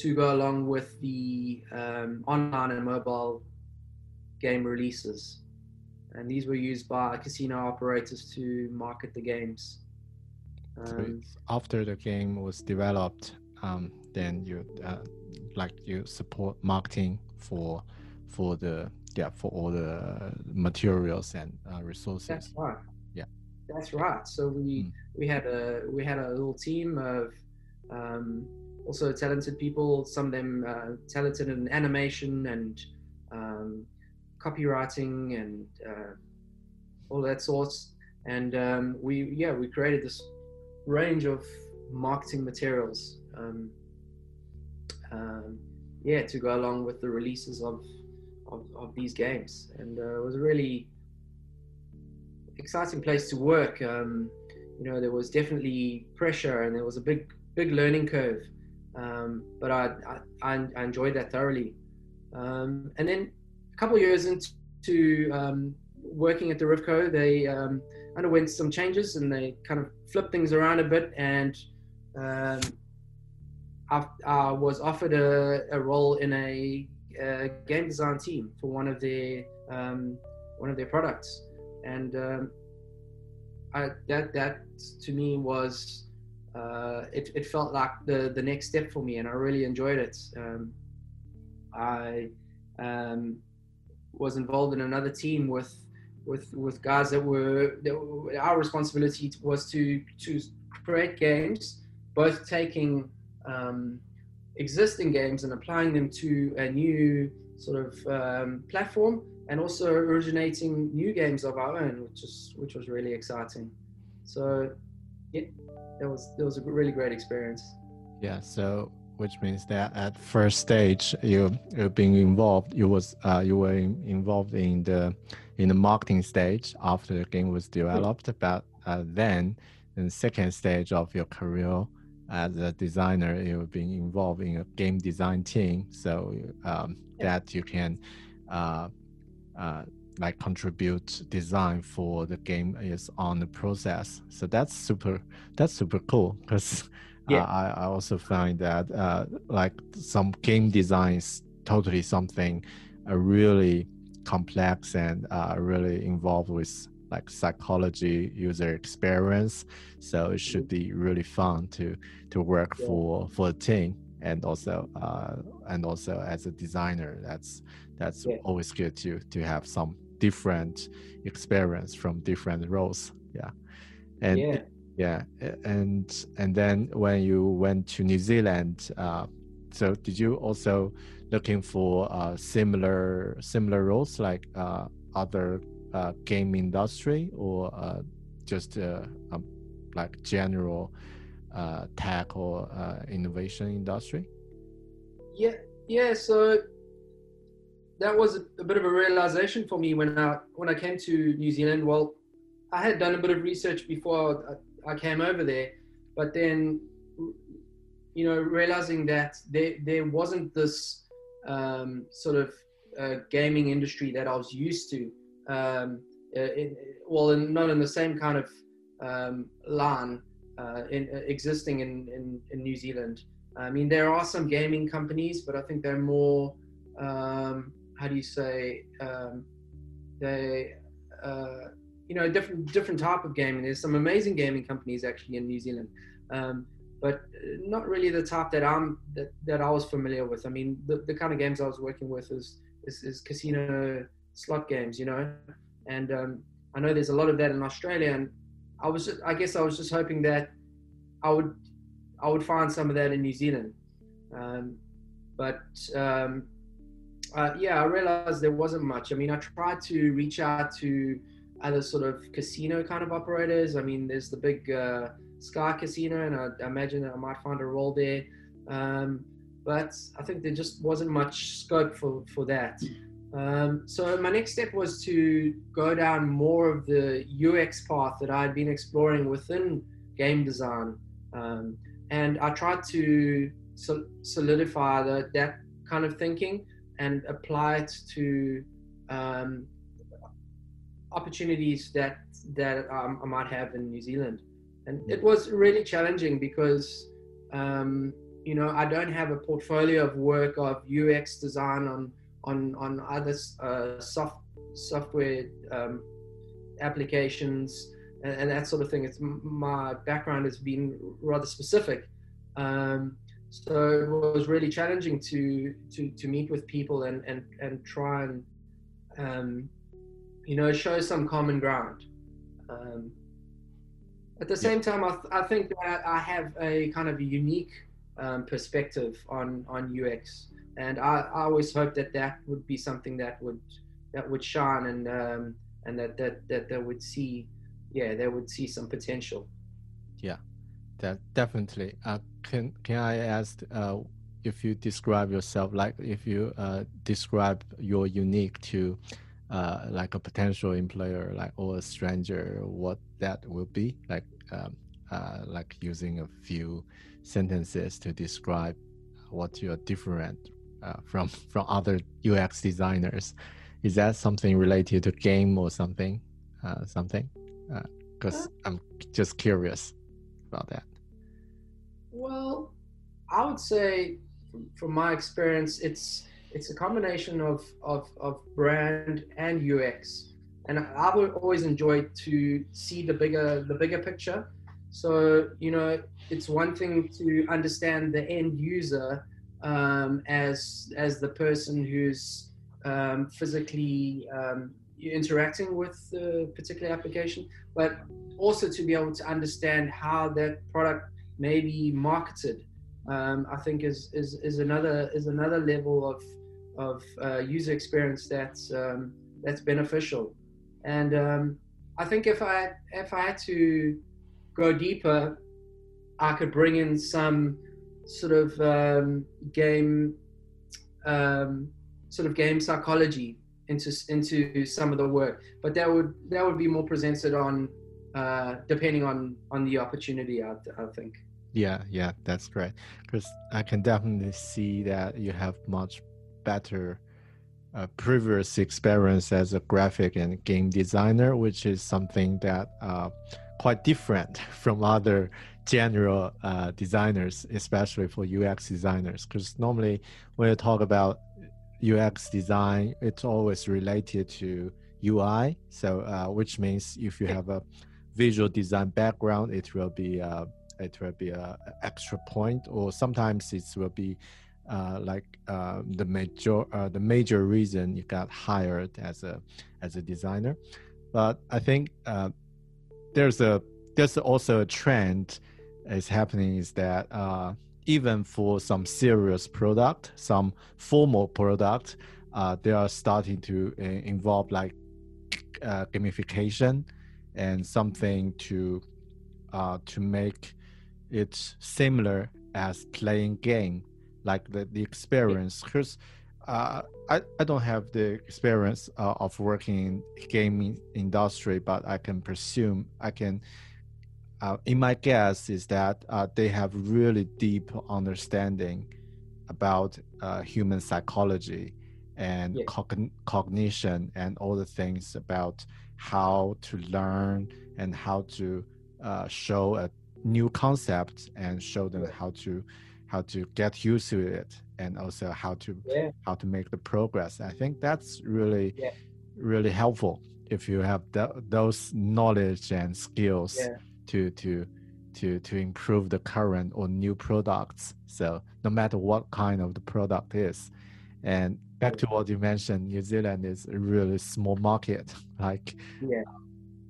to go along with the um, online and mobile game releases. And these were used by casino operators to market the games. Um, so after the game was developed, um, then you uh, like you support marketing for for the yeah for all the materials and uh, resources. That's right. Yeah, that's right. So we mm. we had a we had a little team of um, also talented people. Some of them uh, talented in animation and um, copywriting and uh, all that sorts, and um, we yeah we created this range of marketing materials um, um, yeah to go along with the releases of of, of these games, and uh, it was a really exciting place to work. Um, you know, there was definitely pressure and there was a big big learning curve, um, but I, I I enjoyed that thoroughly, um, and then. Couple of years into um, working at the Rivco, they um, underwent some changes and they kind of flipped things around a bit. And um, I, I was offered a, a role in a, a game design team for one of their um, one of their products. And um, I, that that to me was uh, it, it felt like the the next step for me, and I really enjoyed it. Um, I um, was involved in another team with with with guys that were, that were our responsibility was to to create games, both taking um, existing games and applying them to a new sort of um, platform, and also originating new games of our own, which is which was really exciting. So yeah, that was that was a really great experience. Yeah. So which means that at first stage you you've been involved. You was uh, you were involved in the in the marketing stage after the game was developed. Yeah. But uh, then in the second stage of your career as a designer, you've been involved in a game design team. So um, yeah. that you can. Uh, Uh, like contribute design for the game is on the process. So that's super, that's super cool. Cause yeah. uh, I, I also find that uh, like some game design is totally something uh, really complex and uh, really involved with like psychology, user experience. So it should be really fun to, to work yeah. for, for a team. And also, uh, and also as a designer, that's that's yeah. always good to to have some different experience from different roles. Yeah, and yeah, yeah. and and then when you went to New Zealand, uh, so did you also looking for uh, similar similar roles like uh, other uh, game industry or uh, just uh, um, like general? Uh, tech or uh, innovation industry? Yeah, yeah. So that was a, a bit of a realization for me when I when I came to New Zealand. Well, I had done a bit of research before I, I came over there, but then you know realizing that there there wasn't this um, sort of uh, gaming industry that I was used to. Um, in, well, in, not in the same kind of um, line. Uh, in, uh, existing in, in, in New Zealand. I mean, there are some gaming companies, but I think they're more, um, how do you say, um, they, uh, you know, different different type of gaming. There's some amazing gaming companies actually in New Zealand, um, but not really the type that I'm that, that I was familiar with. I mean, the, the kind of games I was working with is is, is casino slot games, you know, and um, I know there's a lot of that in Australia. And I was just, I guess I was just hoping that I would I would find some of that in New Zealand, um, but um, uh, yeah, I realized there wasn't much. I mean, I tried to reach out to other sort of casino kind of operators. I mean, there's the big uh, Sky Casino, and I, I imagine that I might find a role there, um, but I think there just wasn't much scope for for that. Um, so my next step was to go down more of the U X path that I had been exploring within game design, um, and I tried to sol- solidify the, that kind of thinking and apply it to um, opportunities that that um, I might have in New Zealand. And it was really challenging because um, you know I don't have a portfolio of work of U X design on. on on other uh, soft software um, applications and, and that sort of thing. It's my background has been rather specific, um, so it was really challenging to to to meet with people and and and try and um, you know show some common ground. Um, at the same time, I, th- I think that I have a kind of a unique um, perspective on on U X. And I, I always hoped that that would be something that would that would shine and um, and that, that that they would see, yeah, they would see some potential. Yeah, that definitely. Uh, can can I ask uh, if you describe yourself, like if you uh, describe your unique to uh, like a potential employer, like or a stranger, what that will be like, um, uh, like using a few sentences to describe what you are different. Uh, from from other U X designers, is that something related to game or something? Uh, something, because uh, I'm just curious about that. Well, I would say, from my experience, it's it's a combination of of, of brand and U X. And I've always enjoyed to see the bigger, the bigger picture. So, you know, it's one thing to understand the end user um, as, as the person who's um, physically um, interacting with the particular application, but also to be able to understand how that product may be marketed, um, I think is, is, is another, is another level of, of uh, user experience that's, um, that's beneficial. And um, I think if I if I had to go deeper, I could bring in some sort of um, game um, sort of game psychology into into some of the work, but that would that would be more presented on uh, depending on on the opportunity. I, I think. Yeah, yeah, that's great. Because I can definitely see that you have much better. Uh, previous experience as a graphic and game designer, which is something that uh, quite different from other general uh, designers, especially for U X designers. Because normally when you talk about U X design, it's always related to U I. So, uh, which means if you have a visual design background, it will be a, it will be a extra point, or sometimes it will be. Uh, like uh, the major uh, the major reason you got hired as a as a designer. But I think uh, there's a there's also a trend is happening is that uh, even for some serious product, some formal product, uh, they are starting to uh, involve like uh, gamification and something to uh, to make it similar as playing game. Like the, the experience, because uh, I, I don't have the experience uh, of working in gaming industry, but I can presume, I can, uh, in my guess is that uh, they have really deep understanding about uh, human psychology and yeah. cogn- cognition and all the things about how to learn and how to uh, show a new concept and show them yeah. how to how to get used to it, and also how to yeah. how to make the progress. I think that's really, yeah. really helpful if you have th- those knowledge and skills yeah. to to to to improve the current or new products. So no matter what kind of the product is, and back to what you mentioned, New Zealand is a really small market. Like, yeah.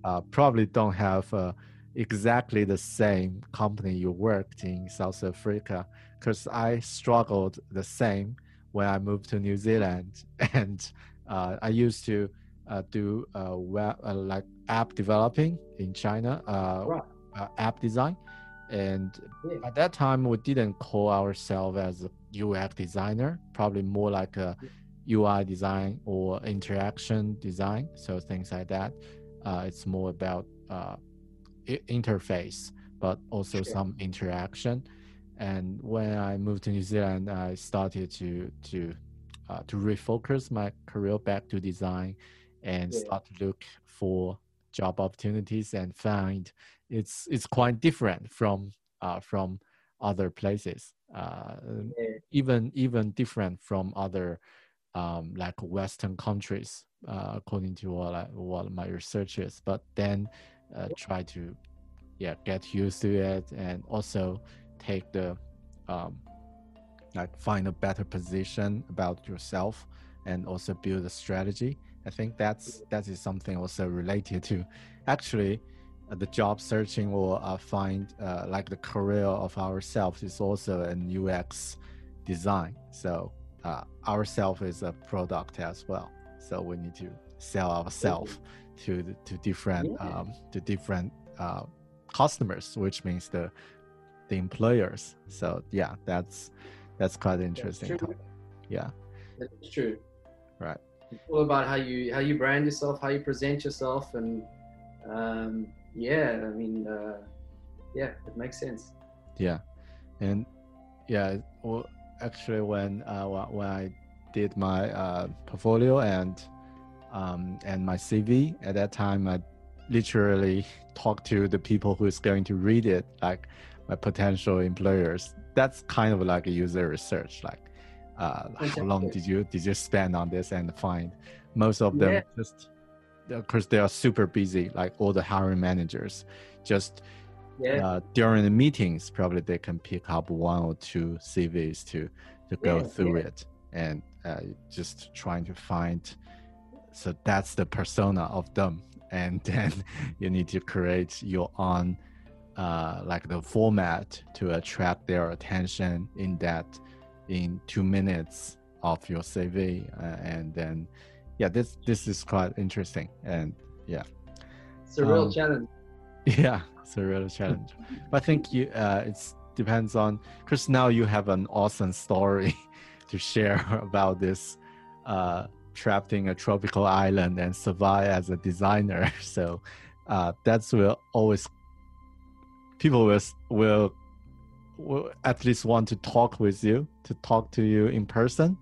uh, probably don't have uh, exactly the same company you worked in South Africa. Because I struggled the same when I moved to New Zealand, and uh, I used to uh, do uh, web, uh, like app developing in China, uh, wow. uh, app design. And yeah. at that time, we didn't call ourselves as a U X designer, probably more like a U I design or interaction design. So things like that. Uh, it's more about uh, I- interface, but also sure. some interaction. And when I moved to New Zealand, I started to to uh, to refocus my career back to design, and yeah. start to look for job opportunities, and find it's it's quite different from uh, from other places, uh, yeah. even even different from other um, like Western countries, uh, according to what I, what my research is. But then uh, try to yeah get used to it, and also. Take the, um, like find a better position about yourself, and also build a strategy. I think that's that is something also related to, actually, uh, the job searching or uh, find uh, like the career of ourselves is also an U X design. So uh, ourself is a product as well. So we need to sell ourselves to the, to different yeah. um, to different uh, customers, which means the. The employers. So yeah, that's that's quite interesting. That's true. Yeah, that's true. Right. It's all about how you how you brand yourself, how you present yourself, and um, yeah, I mean, uh, yeah, it makes sense. Yeah, and yeah, well, actually, when uh, when I did my uh, portfolio and um, and my C V at that time, I literally talked to the people who is going to read it, like. Potential employers. That's kind of like a user research, like uh, how long did you did you spend on this, and find most of them yeah. just because they are super busy, like all the hiring managers. Just yeah. uh, during the meetings, probably they can pick up one or two C Vs to, to go yeah, through yeah. it and uh, just trying to find. So that's the persona of them. And then you need to create your own, uh, like the format to attract their attention in that, in two minutes of your C V. Uh, and then, yeah, this, this is quite interesting. And yeah. It's a real um, challenge. Yeah, it's a real challenge. But I think you, uh, it depends on, Chris, now you have an awesome story to share about this, uh, trapped in a tropical island and survive as a designer. So uh, that's will always people will, will will at least want to talk with you, to talk to you in person.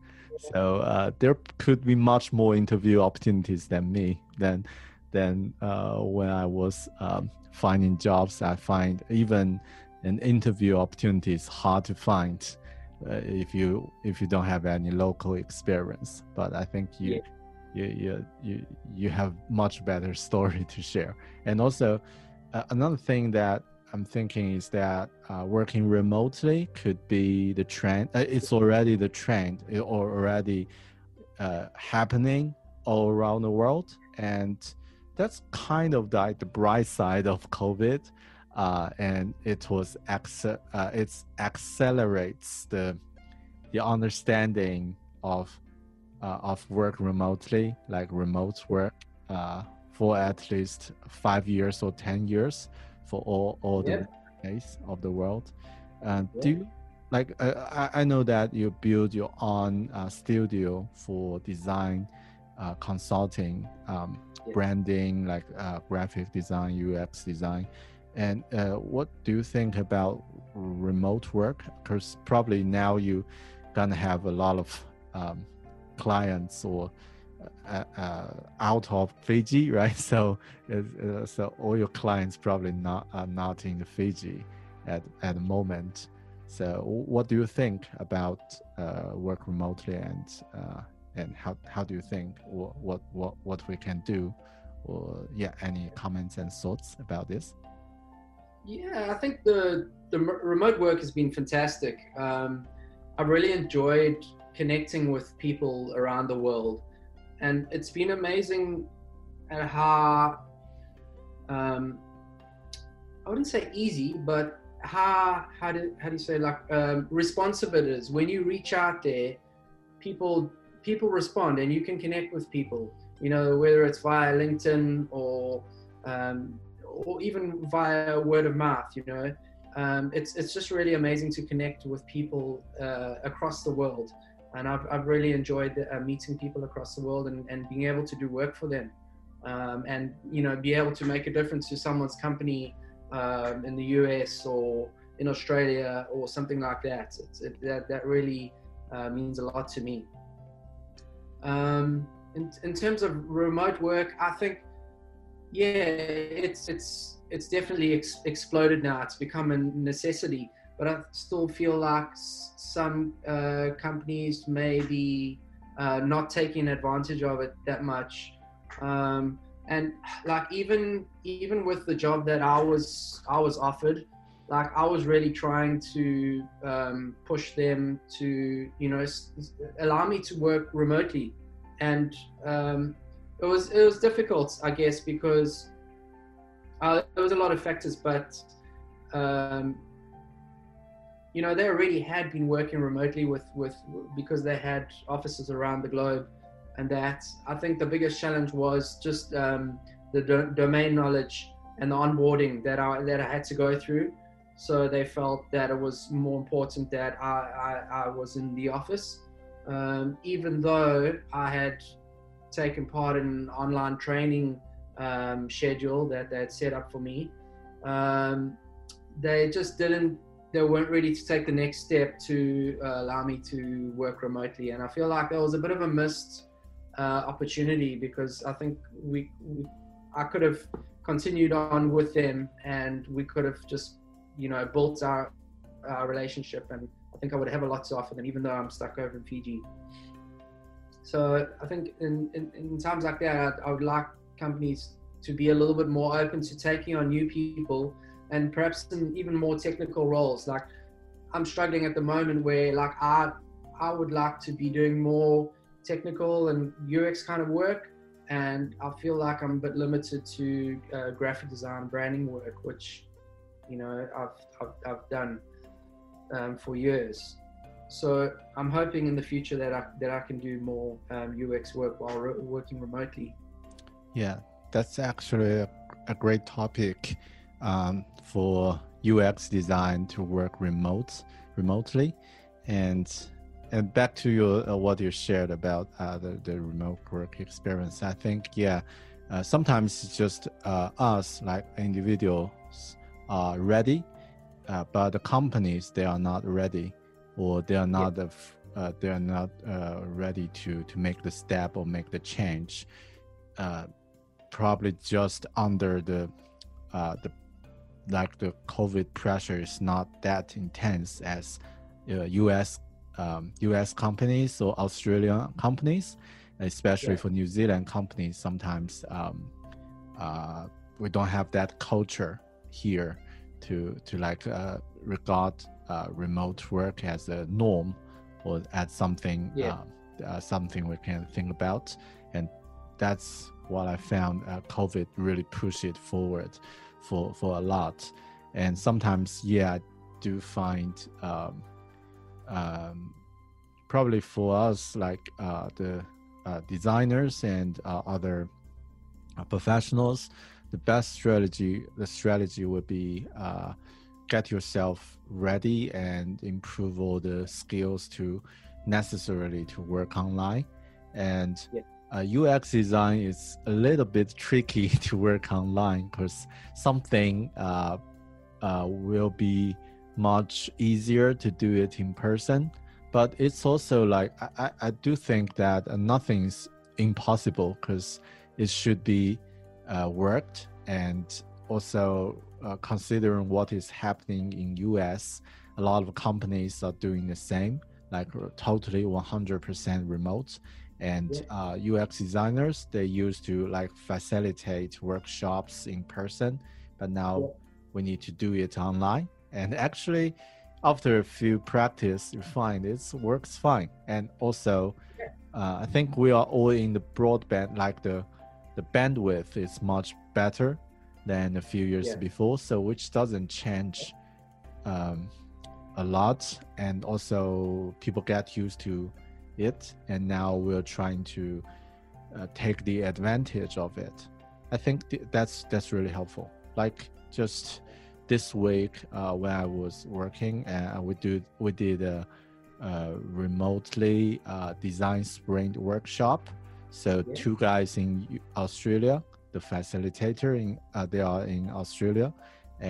So uh, there could be much more interview opportunities than me than than uh, when I was um, finding jobs. I find even an interview opportunity is hard to find. Uh, if you if you don't have any local experience, but I think you, yeah. you you you you have much better story to share. And also, uh, another thing that I'm thinking is that uh, working remotely could be the trend. Uh, it's already the trend, it or already uh, happening all around the world, and that's kind of like the bright side of COVID. Uh, and it was acce- uh, it's accelerates the the understanding of uh, of work remotely, like remote work, uh, for at least five years or ten years for all all yeah. the places of the world. Uh, yeah. Do you, like uh, I, I know that you build your own uh, studio for design, uh, consulting, um, yeah. branding, like uh, graphic design, U X design. And uh, what do you think about remote work? Because probably now you're going to have a lot of um, clients or uh, uh, out of Fiji, right? So uh, so all your clients probably not are not in Fiji at, at the moment. So what do you think about uh, work remotely and uh, and how, how do you think what, what, what, what we can do? Or yeah, any comments and thoughts about this? Yeah, I think the, the remote work has been fantastic. Um, I really enjoyed connecting with people around the world, and it's been amazing at how, um, I wouldn't say easy, but how, how do, how do you say, like, um, responsive it is. When you reach out there, people, people respond and you can connect with people, you know, whether it's via LinkedIn or, um, or even via word of mouth, you know, um, it's it's just really amazing to connect with people uh, across the world, and I've I've really enjoyed the, uh, meeting people across the world and, and being able to do work for them, um, and you know be able to make a difference to someone's company um, in the U S or in Australia or something like that. It's, it, that that really uh, means a lot to me. Um, in in terms of remote work, I think. Yeah, it's it's it's definitely ex- exploded now. It's become a necessity, but I still feel like s- some uh, companies may be uh, not taking advantage of it that much. Um, and like even even with the job that I was I was offered, like I was really trying to um, push them to you know s- allow me to work remotely, and. Um, It was it was difficult, I guess, because uh, there was a lot of factors. But um, you know, they already had been working remotely with, with because they had offices around the globe, and that I think the biggest challenge was just um, the do- domain knowledge and the onboarding that I that I had to go through. So they felt that it was more important that I I, I was in the office, um, even though I had. Taken part in an online training um, schedule that they had set up for me. Um, they just didn't, they weren't ready to take the next step to uh, allow me to work remotely. And I feel like there was a bit of a missed uh, opportunity because I think we, we, I could have continued on with them and we could have just, you know, built our, our relationship. And I think I would have a lot to offer them, even though I'm stuck over in Fiji. So I think in, in, in times like that, I, I would like companies to be a little bit more open to taking on new people and perhaps in even more technical roles. Like I'm struggling at the moment where like I, I would like to be doing more technical and U X kind of work. And I feel like I'm a bit limited to uh, graphic design, branding work, which, you know, I've, I've, I've done um, for years. So I'm hoping in the future that I, that I can do more um, U X work while re- working remotely. Yeah, that's actually a, a great topic um, for U X design to work remote, remotely. And And back to your, uh, what you shared about uh, the, the remote work experience, I think, yeah, uh, sometimes it's just uh, us, like individuals, are ready, uh, but the companies, they are not ready, or they are not, yeah. uh, they are not uh, ready to, to make the step or make the change, uh, probably just under the, uh, the, like the COVID pressure is not that intense as uh, U S Um, U S companies or Australian companies, especially yeah. for New Zealand companies, sometimes um, uh, we don't have that culture here to to like uh, regard uh, remote work as a norm or as something yeah. uh, uh, something we can think about, and that's what I found. Uh, COVID really pushed it forward for for a lot, and sometimes yeah, I do find. Um, Um, probably for us, like uh, the uh, designers and uh, other uh, professionals, the best strategy, the strategy would be uh, get yourself ready and improve all the skills to necessarily to work online. And yeah. uh, U X design is a little bit tricky to work online because something uh, uh, will be much easier to do it in person, but it's also like I, I do think that nothing's impossible because it should be uh, worked, and also uh, considering what is happening in U S, a lot of companies are doing the same, like totally one hundred percent remote, and uh, U X designers, they used to like facilitate workshops in person, but now yeah. we need to do it online. And actually, after a few practice, you find it works fine. And also, uh, I think we are all in the broadband, like the the bandwidth is much better than a few years yeah. before. So which doesn't change um, a lot. And also, people get used to it. And now we're trying to uh, take the advantage of it. I think th- that's that's really helpful. Like just. This week, uh, when I was working, uh, we do we did a, a remotely uh, design sprint workshop. So yeah. two guys in Australia, the facilitator in uh, they are in Australia,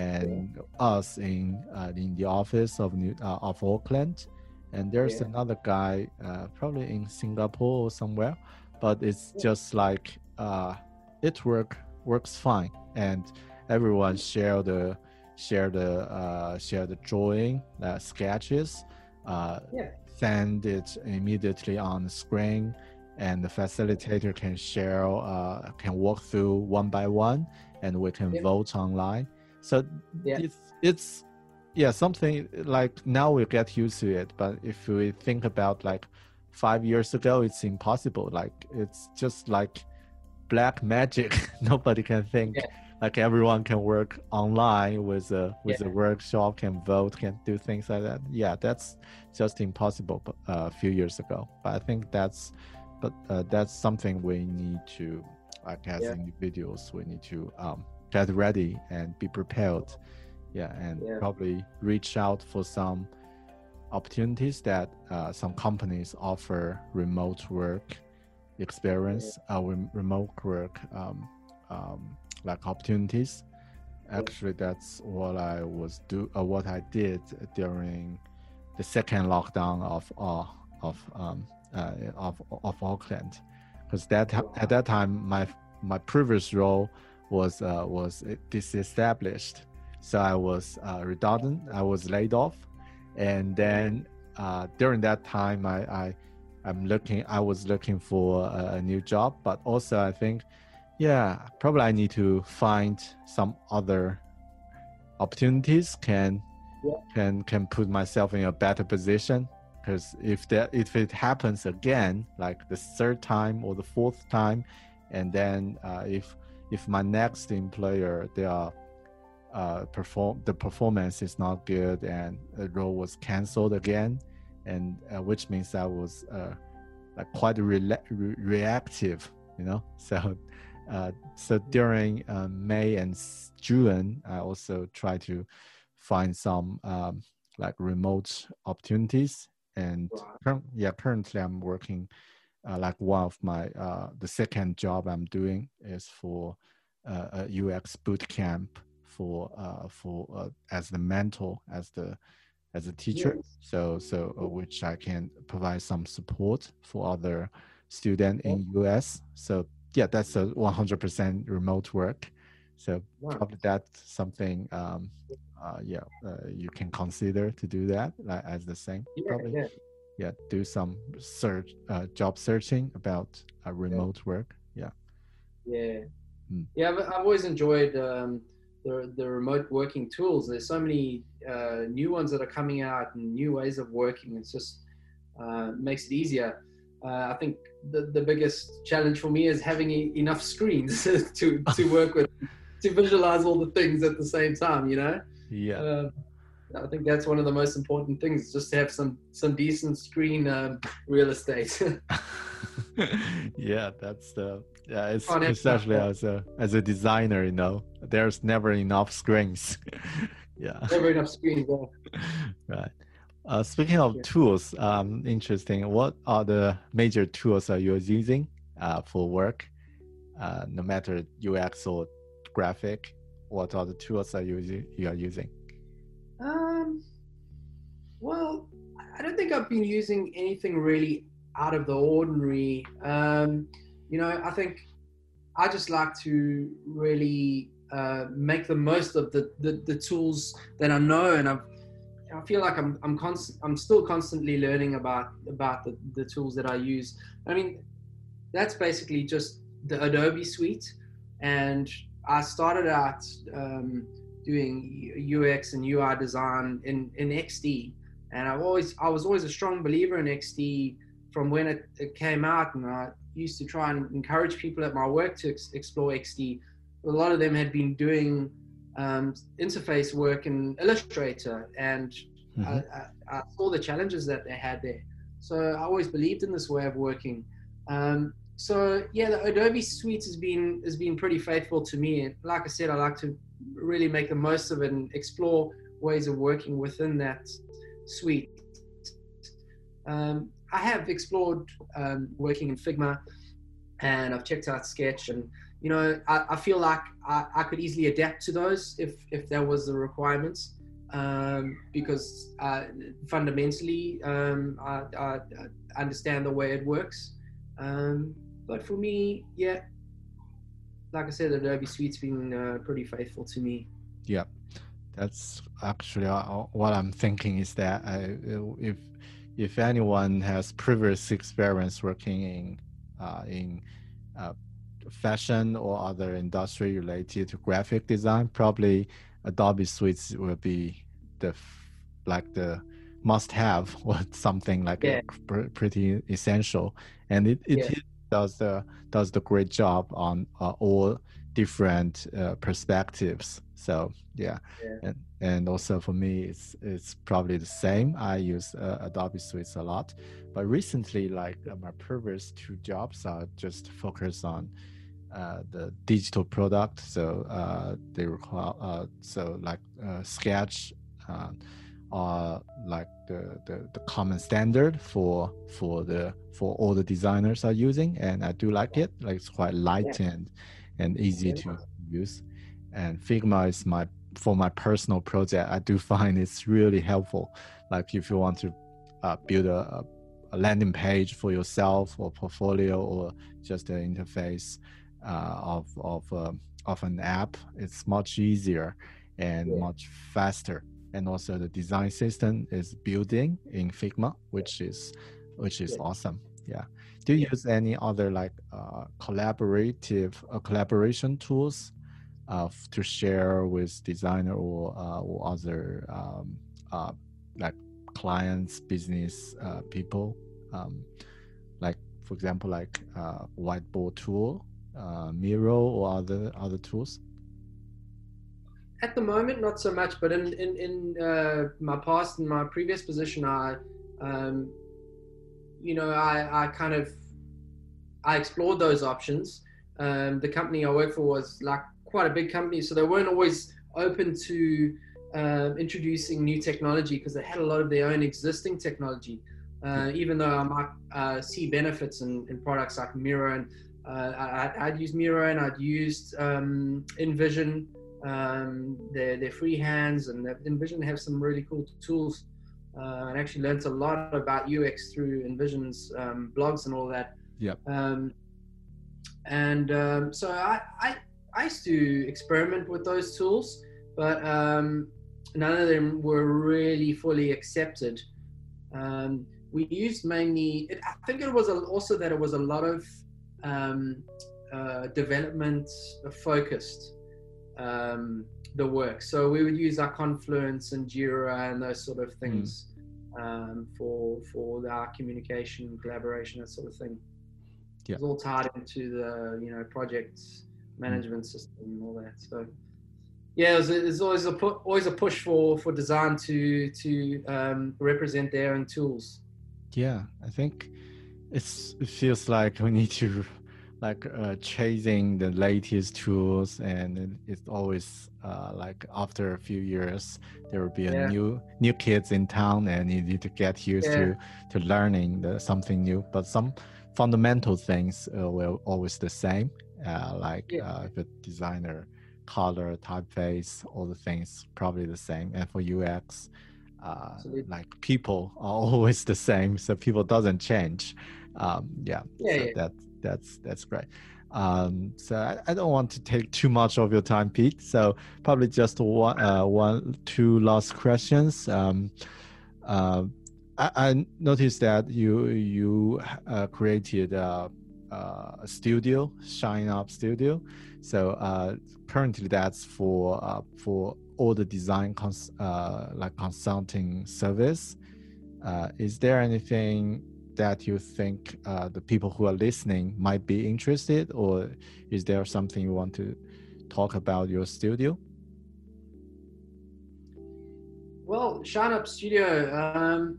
and yeah. us in uh, in the office of New, uh, of Auckland, and there's yeah. another guy uh, probably in Singapore or somewhere, but it's yeah. just like uh, it work works fine, and everyone share the. share the uh, share the drawing, the uh, sketches, uh, yeah. send it immediately on the screen, and the facilitator can share, uh, can walk through one by one, and we can yeah. vote online. So yeah. it's, it's, yeah, something like now we get used to it, but if we think about like five years ago, it's impossible. Like it's just like black magic, nobody can think. Yeah. Like everyone can work online with a with yeah. a workshop, can vote, can do things like that. Yeah, that's just impossible uh, a few years ago. But I think that's, but uh, that's something we need to, like as yeah. individuals, we need to um, get ready and be prepared. Yeah, and yeah. probably reach out for some opportunities that uh, some companies offer remote work experience, yeah. uh, remote work. Um, um, like opportunities. Actually, that's what I was do, uh, what I did during the second lockdown of uh, of um, uh, of of Auckland, because that at that time my my previous role was uh, was disestablished, so I was uh, redundant. I was laid off, and then uh, during that time I, I I'm looking. I was looking for a, a new job, but also I think. yeah, probably I need to find some other opportunities can yeah. can can put myself in a better position. Because if that if it happens again, like the third time or the fourth time, and then uh, if if my next employer they are uh, perform the performance is not good and the role was cancelled again, and uh, which means I was uh, like quite re- re- reactive, you know. So uh, so during uh, May and June, I also try to find some um, like remote opportunities. And cur- yeah, currently I'm working uh, like one of my, uh, the second job I'm doing is for uh, a U X bootcamp for, uh, for uh, as the mentor, as the, as a teacher. Yes. So, so uh, which I can provide some support for other students in U S. So yeah, that's a one hundred percent remote work. So wow. probably that's something, um, uh, yeah, uh, you can consider to do that like, as the same. Yeah, probably, yeah. yeah do some search, uh, job searching about uh, remote yeah. work. Yeah, yeah, mm. yeah. I've, I've always enjoyed um, the the remote working tools. There's so many uh, new ones that are coming out and new ways of working. It's just uh, makes it easier. Uh, I think the the biggest challenge for me is having e- enough screens to to work with. To visualize all the things at the same time, you know? Yeah. Uh, I think that's one of the most important things, just to have some, some decent screen um, real estate. yeah, that's the, yeah, it's especially as a, as a designer, you know, there's never enough screens. yeah. Never enough screens, yeah. Right. Uh, speaking of yeah. tools, um, interesting. What are the major tools that you're using uh, for work, uh, no matter U X or graphic? What are the tools that you you are using? Um, well, I don't think I've been using anything really out of the ordinary. Um, you know, I think I just like to really uh, make the most of the, the, the tools that I know, and I've, I feel like I'm I'm constant I'm still constantly learning about about the, the tools that I use. I mean, that's basically just the Adobe suite. And I started out um, doing U X and U I design in, in X D, and I always I was always a strong believer in X D from when it, it came out, and I used to try and encourage people at my work to ex- explore X D. A lot of them had been doing um, interface work in Illustrator, and mm-hmm. I, I, I saw the challenges that they had there. So I always believed in this way of working. Um, So yeah, the Adobe suite has been has been pretty faithful to me. And like I said, I like to really make the most of it and explore ways of working within that suite. Um, I have explored um, working in Figma, and I've checked out Sketch, and you know, I, I feel like I, I could easily adapt to those if if that was the requirement, um, because uh, fundamentally um, I, I, I understand the way it works. Um, But for me, yeah, like I said, Adobe Suite's been uh, pretty faithful to me. Yeah, that's actually what I'm thinking is that I, if if anyone has previous experience working in uh, in uh, fashion or other industry related to graphic design, probably Adobe Suite will be the like the must-have or something like yeah. pr- pretty essential. And it, it, yeah. it does the does the great job on uh, all different uh, perspectives. So yeah. yeah, and and also for me, it's it's probably the same. I use uh, Adobe Suite a lot, but recently, like uh, my previous two jobs, I just focus on uh, the digital product. So uh, they require uh, so like uh, Sketch. Uh, are like the, the, the common standard for for the for all the designers are using, and I do like it. Like it's quite light yeah. and and easy yeah. to use. And Figma is my for my personal project. I do find it's really helpful. Like if you want to uh, build a, a landing page for yourself or portfolio or just an interface uh, of of um, of an app, it's much easier and yeah. much faster. And also the design system is building in Figma, which is, which is yeah. awesome. Yeah. Do you use any other like uh, collaborative uh, collaboration tools uh, to share with designer or, uh, or other um, uh, like clients, business uh, people? Um, like for example, like uh, whiteboard tool, uh, Miro, or other other tools. At the moment, not so much, but in, in, in uh, my past, in my previous position, I, um, you know, I, I kind of, I explored those options. Um, the company I worked for was like quite a big company, so they weren't always open to uh, introducing new technology because they had a lot of their own existing technology. Uh, even though I might uh, see benefits in, in products like Miro, and uh, I, I'd used Miro and I'd used um, Envision. Um, their, their free hands, and Envision have some really cool tools. Uh, I actually learned a lot about U X through Envision's um, blogs and all that. Yeah. Um, and um, so I, I, I used to experiment with those tools, but um, none of them were really fully accepted. Um, we used mainly, it, I think it was also that it was a lot of um, uh, development focused. Um, the work. So we would use our Confluence and Jira and those sort of things mm. um, for for our communication, collaboration, that sort of thing. Yeah. It's all tied into the you know project management mm. system and all that. So yeah, there's always a pu- always a push for for design to to um, represent their own tools. Yeah, I think it's it feels like we need to. like uh, chasing the latest tools, and it's always uh, like after a few years there will be yeah. a new new kids in town, and you need to get used yeah. to to learning the, something new. But some fundamental things uh, were always the same, uh, like yeah. uh, the designer, color, typeface, all the things probably the same. And for U X, uh, like people are always the same, so people doesn't change. Um, yeah, yeah, so yeah. that. That's that's great. Um, so I, I don't want to take too much of your time, Pete. So probably just one, uh, one, two last questions. Um, uh, I, I noticed that you you uh, created a, a studio, Shine Up Studio. So uh, currently that's for uh, for all the design cons- uh, like consulting service. Uh, is there anything that you think uh, the people who are listening might be interested, or is there something you want to talk about your studio? Well, Shine Up Studio, um,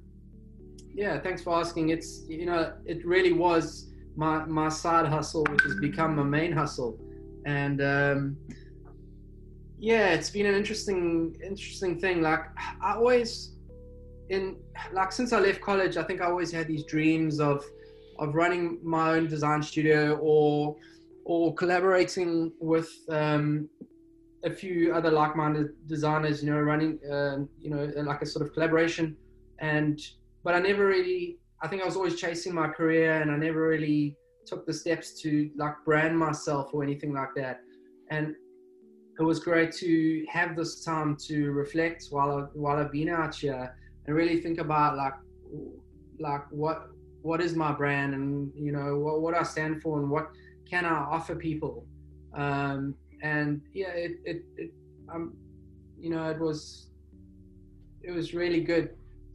yeah, thanks for asking. It's, you know, it really was my, my side hustle, which has become my main hustle. And um, yeah, it's been an interesting, interesting thing. Like I always, In, like since I left college, I think I always had these dreams of of running my own design studio or or collaborating with um, a few other like-minded designers, you know, running, uh, you know, like a sort of collaboration. And, but I never really, I think I was always chasing my career, and I never really took the steps to like brand myself or anything like that. And it was great to have this time to reflect while, I, while I've been out here, and really think about like like what what is my brand, and you know what, what I stand for, and what can I offer people. Um, and yeah, it it, it um you know it was it was really good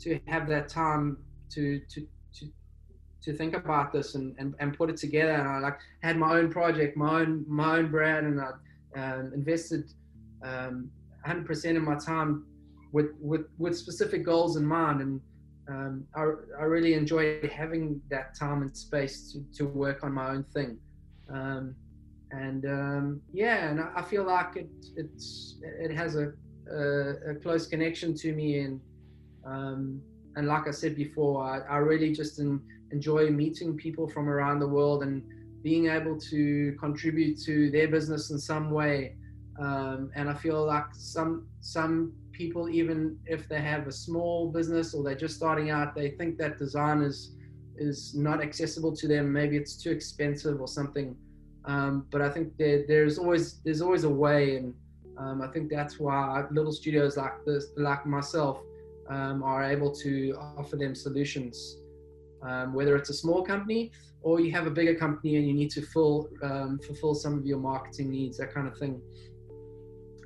to have that time to to to, to think about this and, and, and put it together. And I like had my own project, my own my own brand, and I um, invested um, one hundred percent of my time with, with, with specific goals in mind. And um, I, I really enjoyed having that time and space to, to work on my own thing. Um, and um, yeah, and I feel like it, it's, it has a, a, a close connection to me. And, um, and like I said before, I, I really just in, enjoy meeting people from around the world and being able to contribute to their business in some way. Um, and I feel like some, some, people, even if they have a small business or they're just starting out, they think that design is is not accessible to them. Maybe it's too expensive or something. Um, but I think there there's always there's always a way, and um, I think that's why little studios like this, like myself, um, are able to offer them solutions. um, whether it's a small company or you have a bigger company and you need to full, um, fulfill some of your marketing needs, that kind of thing.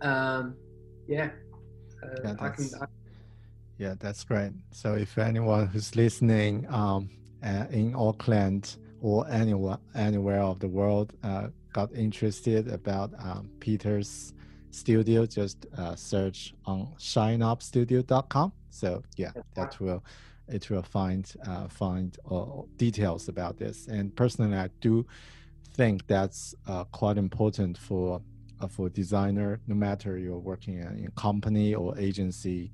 Um, yeah. Uh, yeah, I can, I... yeah, that's great. So if anyone who's listening um, uh, in Auckland or anywhere, anywhere of the world uh, got interested about um, Peter's studio, just uh, search on shine up studio dot com. So yeah, that will it will find uh, find uh, details about this. And personally, I do think that's uh, quite important for uh, for designer, no matter you're working in a company or agency,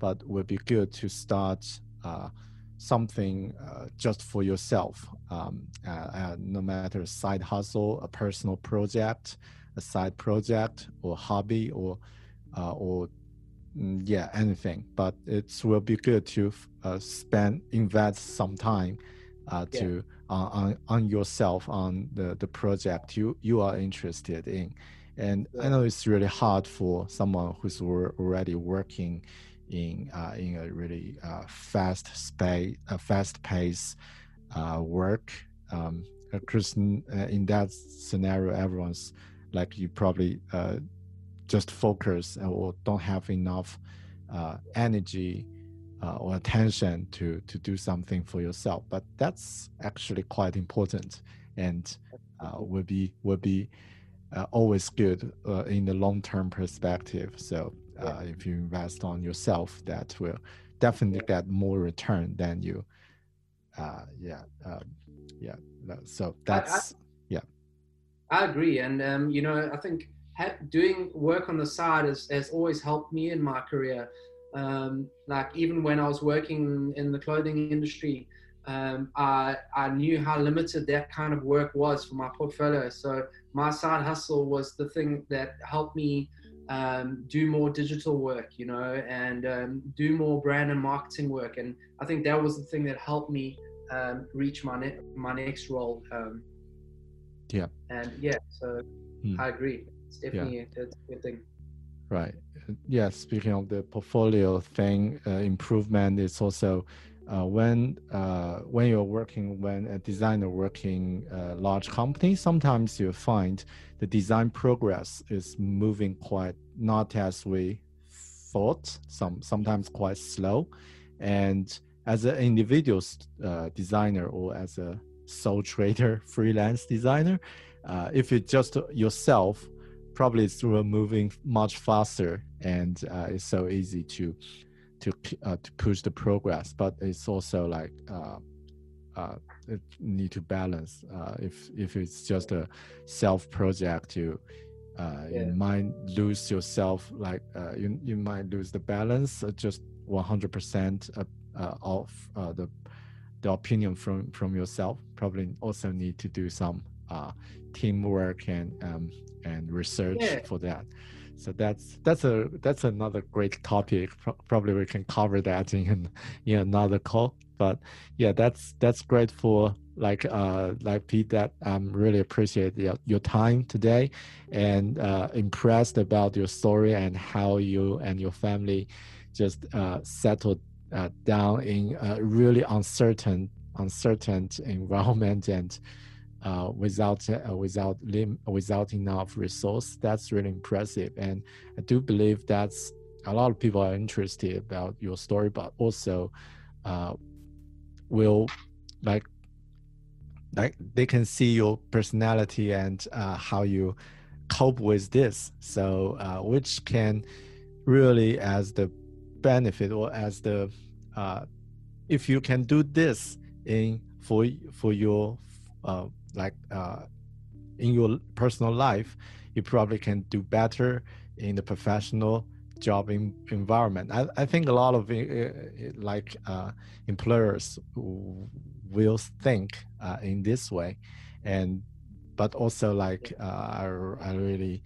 but would be good to start uh, something uh, just for yourself, um, uh, uh, no matter side hustle, a personal project, a side project or hobby or uh, or yeah, anything, but it will be good to uh, spend, invest some time uh, yeah. to uh, on, on yourself, on the, the project you, you are interested in. And yeah. I know it's really hard for someone who's already working in uh, in a really uh, fast space, a uh, fast pace uh, work. Um, because in that scenario, everyone's like you probably. Uh, just focus or don't have enough uh, energy uh, or attention to, to do something for yourself. But that's actually quite important and uh, will be will be uh, always good uh, in the long-term perspective. So uh, yeah. if you invest on yourself, that will definitely yeah. get more return than you. Uh, yeah, um, yeah. So that's, I, I, yeah. I agree. And, um, you know, I think doing work on the side has, has always helped me in my career. Um, like even when I was working in the clothing industry, um, I, I knew how limited that kind of work was for my portfolio. So my side hustle was the thing that helped me um, do more digital work, you know, and um, do more brand and marketing work. And I think that was the thing that helped me um, reach my, ne- my next role. Um, yeah. And yeah, so mm. I agree. It's definitely yeah. a good thing. Right. Yeah, speaking of the portfolio thing, uh, improvement is also uh, when uh, when you're working, when a designer working uh, large company, sometimes you find the design progress is moving quite not as we thought, some sometimes quite slow. And as an individual uh, designer or as a sole trader, freelance designer, uh, if it's just yourself, probably it's moving much faster, and uh, it's so easy to to uh, to push the progress. But it's also like uh, uh, it need to balance. Uh, if if it's just a self project, you uh, yeah. you might lose yourself. Like uh, you you might lose the balance. Uh, just one hundred percent of uh, the the opinion from from yourself. Probably also need to do some uh, teamwork and. Um, and research yeah. for that. So that's that's a that's another great topic. Pro- probably we can cover that in, in another call. But yeah, that's that's great for like uh like Pete, that I'm um, really appreciate your, your time today, and uh, impressed about your story and how you and your family just uh, settled uh, down in a really uncertain uncertain environment and Uh, without uh, without lim- without enough resource. That's really impressive, and I do believe that's a lot of people are interested about your story, but also uh, will like like they can see your personality and uh, how you cope with this. So uh, which can really as the benefit or as the uh, if you can do this in for for your uh, like uh, in your personal life, you probably can do better in the professional job in, environment. I, I think a lot of uh, like uh, employers will think uh, in this way, and but also like uh, I, I really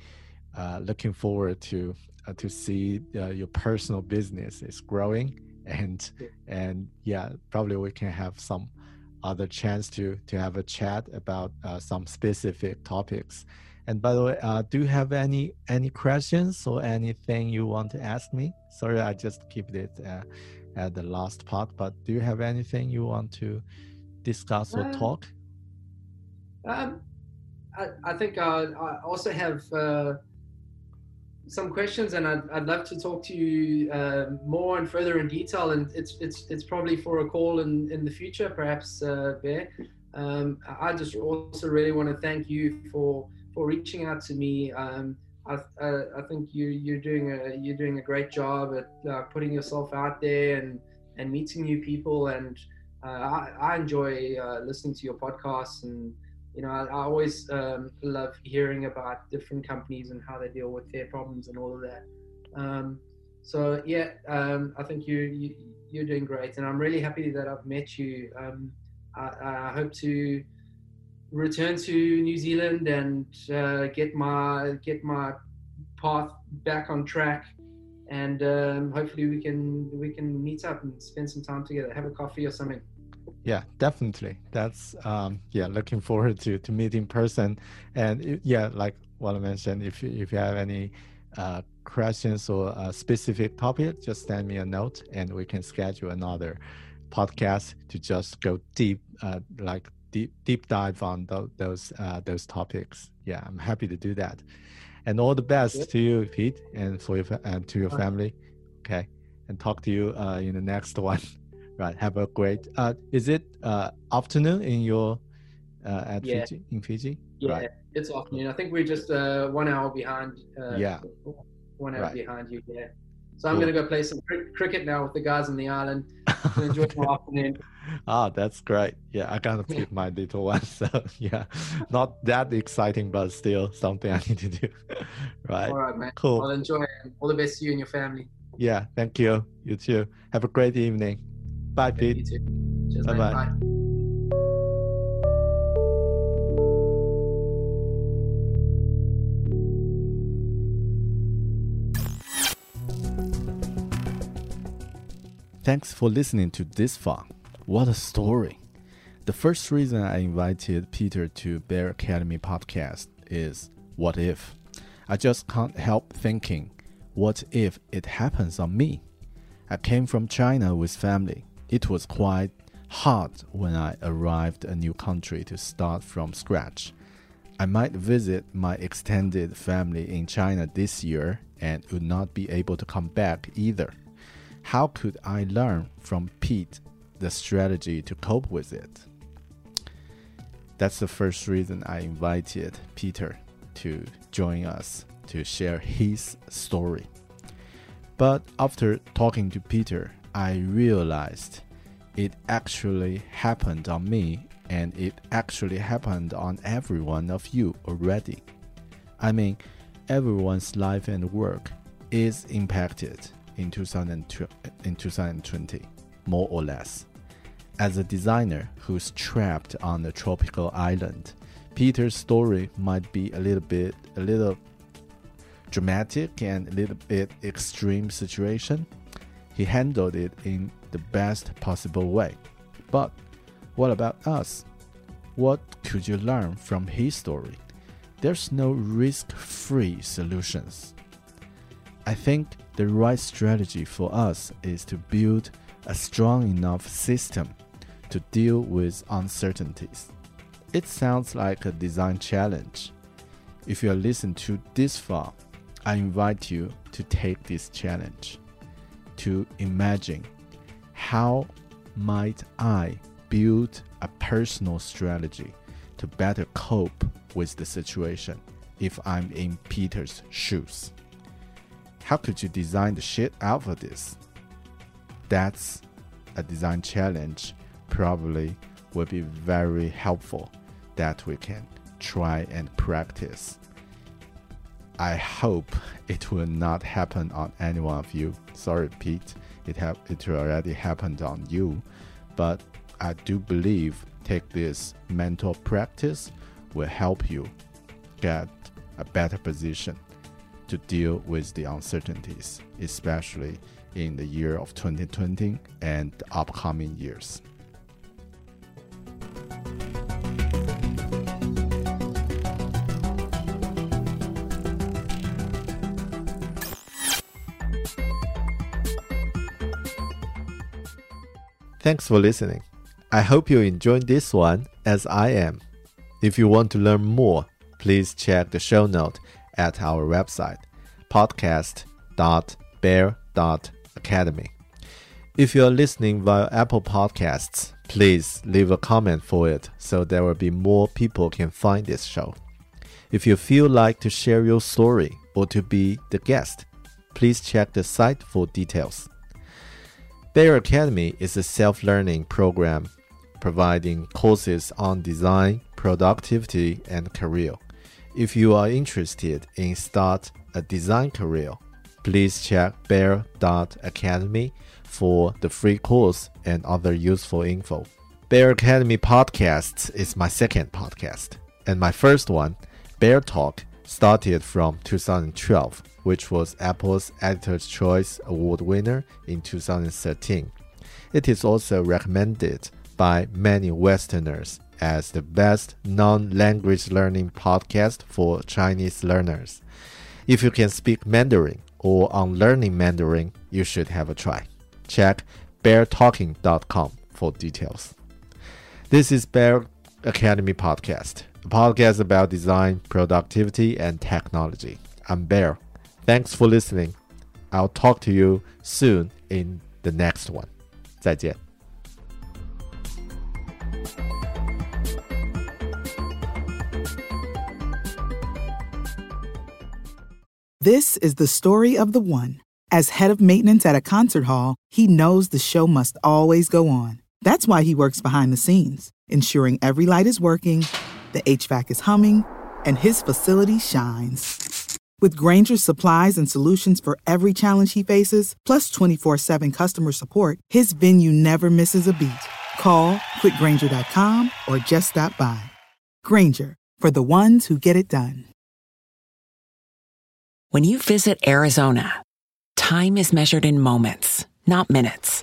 uh, looking forward to uh, to see uh, your personal business is growing, and and yeah, probably we can have some other chance to to have a chat about uh, some specific topics. And by the way, uh, do you have any any questions or anything you want to ask me? Sorry, I just keep it uh, at the last part, but do you have anything you want to discuss or uh, talk? Um, I, I think I, I also have uh, some questions, and I'd, I'd love to talk to you uh, more and further in detail. And it's it's it's probably for a call in, in the future, perhaps, uh, Bear. Um, I just also really want to thank you for for reaching out to me. Um, I, uh, I think you you're doing a you're doing a great job at uh, putting yourself out there and, and meeting new people. And uh, I, I enjoy uh, listening to your podcasts. And you know, I, I always um, love hearing about different companies and how they deal with their problems and all of that. Um, so yeah, um, I think you, you you're doing great, and I'm really happy that I've met you. Um, I, I hope to return to New Zealand and uh, get my get my path back on track, and um, hopefully we can we can meet up and spend some time together, have a coffee or something. Yeah, definitely. That's um, yeah. Looking forward to to meet in person, and yeah, like what I mentioned, if if you have any uh, questions or a specific topic, just send me a note, and we can schedule another podcast to just go deep, uh, like deep deep dive on th- those uh, those topics. Yeah, I'm happy to do that. And all the best yep. to you, Pete, and for your fa- and to your family. Okay, and talk to you uh, in the next one. Right. Have a great. Uh, is it uh, afternoon in your uh, at yeah. Fiji? In Fiji? Yeah, right. It's afternoon. I think we're just uh, one hour behind. Uh, yeah, one hour right. behind you. Yeah. So I'm cool. going to go play some cr- cricket now with the guys on the island. And enjoy okay. my afternoon. Ah, oh, that's great. Yeah, I kind of pick my little one. So yeah, not that exciting, but still something I need to do. Right. All right, man. Cool. I'll enjoy it. All the best to you and your family. Yeah. Thank you. You too. Have a great evening. Bye, Pete. Cheers, bye, bye. Bye. Thanks for listening to this far. What a story. The first reason I invited Peter to Bear Academy podcast is what if? I just can't help thinking, what if it happens on me? I came from China with family. It was quite hard when I arrived a new country to start from scratch. I might visit my extended family in China this year and would not be able to come back either. How could I learn from Pete the strategy to cope with it? That's the first reason I invited Peter to join us to share his story. But after talking to Peter, I realized it actually happened on me, and it actually happened on every one of you already. I mean, everyone's life and work is impacted in twenty twenty, more or less. As a designer who's trapped on a tropical island, Peter's story might be a little bit, a little dramatic and a little bit extreme situation. He handled it in the best possible way. But what about us? What could you learn from his story? There's no risk-free solutions. I think the right strategy for us is to build a strong enough system to deal with uncertainties. It sounds like a design challenge. If you're listening to this far, I invite you to take this challenge. To imagine, how might I build a personal strategy to better cope with the situation if I'm in Peter's shoes? How could you design the shit out for this? That's a design challenge, probably will be very helpful that we can try and practice. I hope it will not happen on any one of you. Sorry, Pete, it ha- it already happened on you. But I do believe take this mental practice will help you get a better position to deal with the uncertainties, especially in the year of twenty twenty and the upcoming years. Thanks for listening. I hope you enjoyed this one as I am. If you want to learn more, please check the show note at our website, podcast dot bear dot academy. If you are listening via Apple Podcasts, please leave a comment for it so there will be more people can find this show. If you feel like to share your story or to be the guest, please check the site for details. Bear Academy is a self-learning program providing courses on design, productivity, and career. If you are interested in start a design career, please check bear dot academy for the free course and other useful info. Bear Academy Podcasts is my second podcast, and my first one, Bear Talk, started from two thousand twelve, which was Apple's Editor's Choice Award winner in two thousand thirteen. It is also recommended by many Westerners as the best non-language learning podcast for Chinese learners. If you can speak Mandarin or on learning Mandarin, you should have a try. Check bear talking dot com for details. This is Bear Academy Podcast, a podcast about design, productivity, and technology. I'm Bear. Thanks for listening. I'll talk to you soon in the next one. 再见。This is the story of the one. As head of maintenance at a concert hall, he knows the show must always go on. That's why he works behind the scenes, ensuring every light is working, the H V A C is humming, and his facility shines. With Grainger's supplies and solutions for every challenge he faces, plus twenty-four seven customer support, his venue never misses a beat. Call quick grainger dot com or just stop by. Grainger, for the ones who get it done. When you visit Arizona, time is measured in moments, not minutes.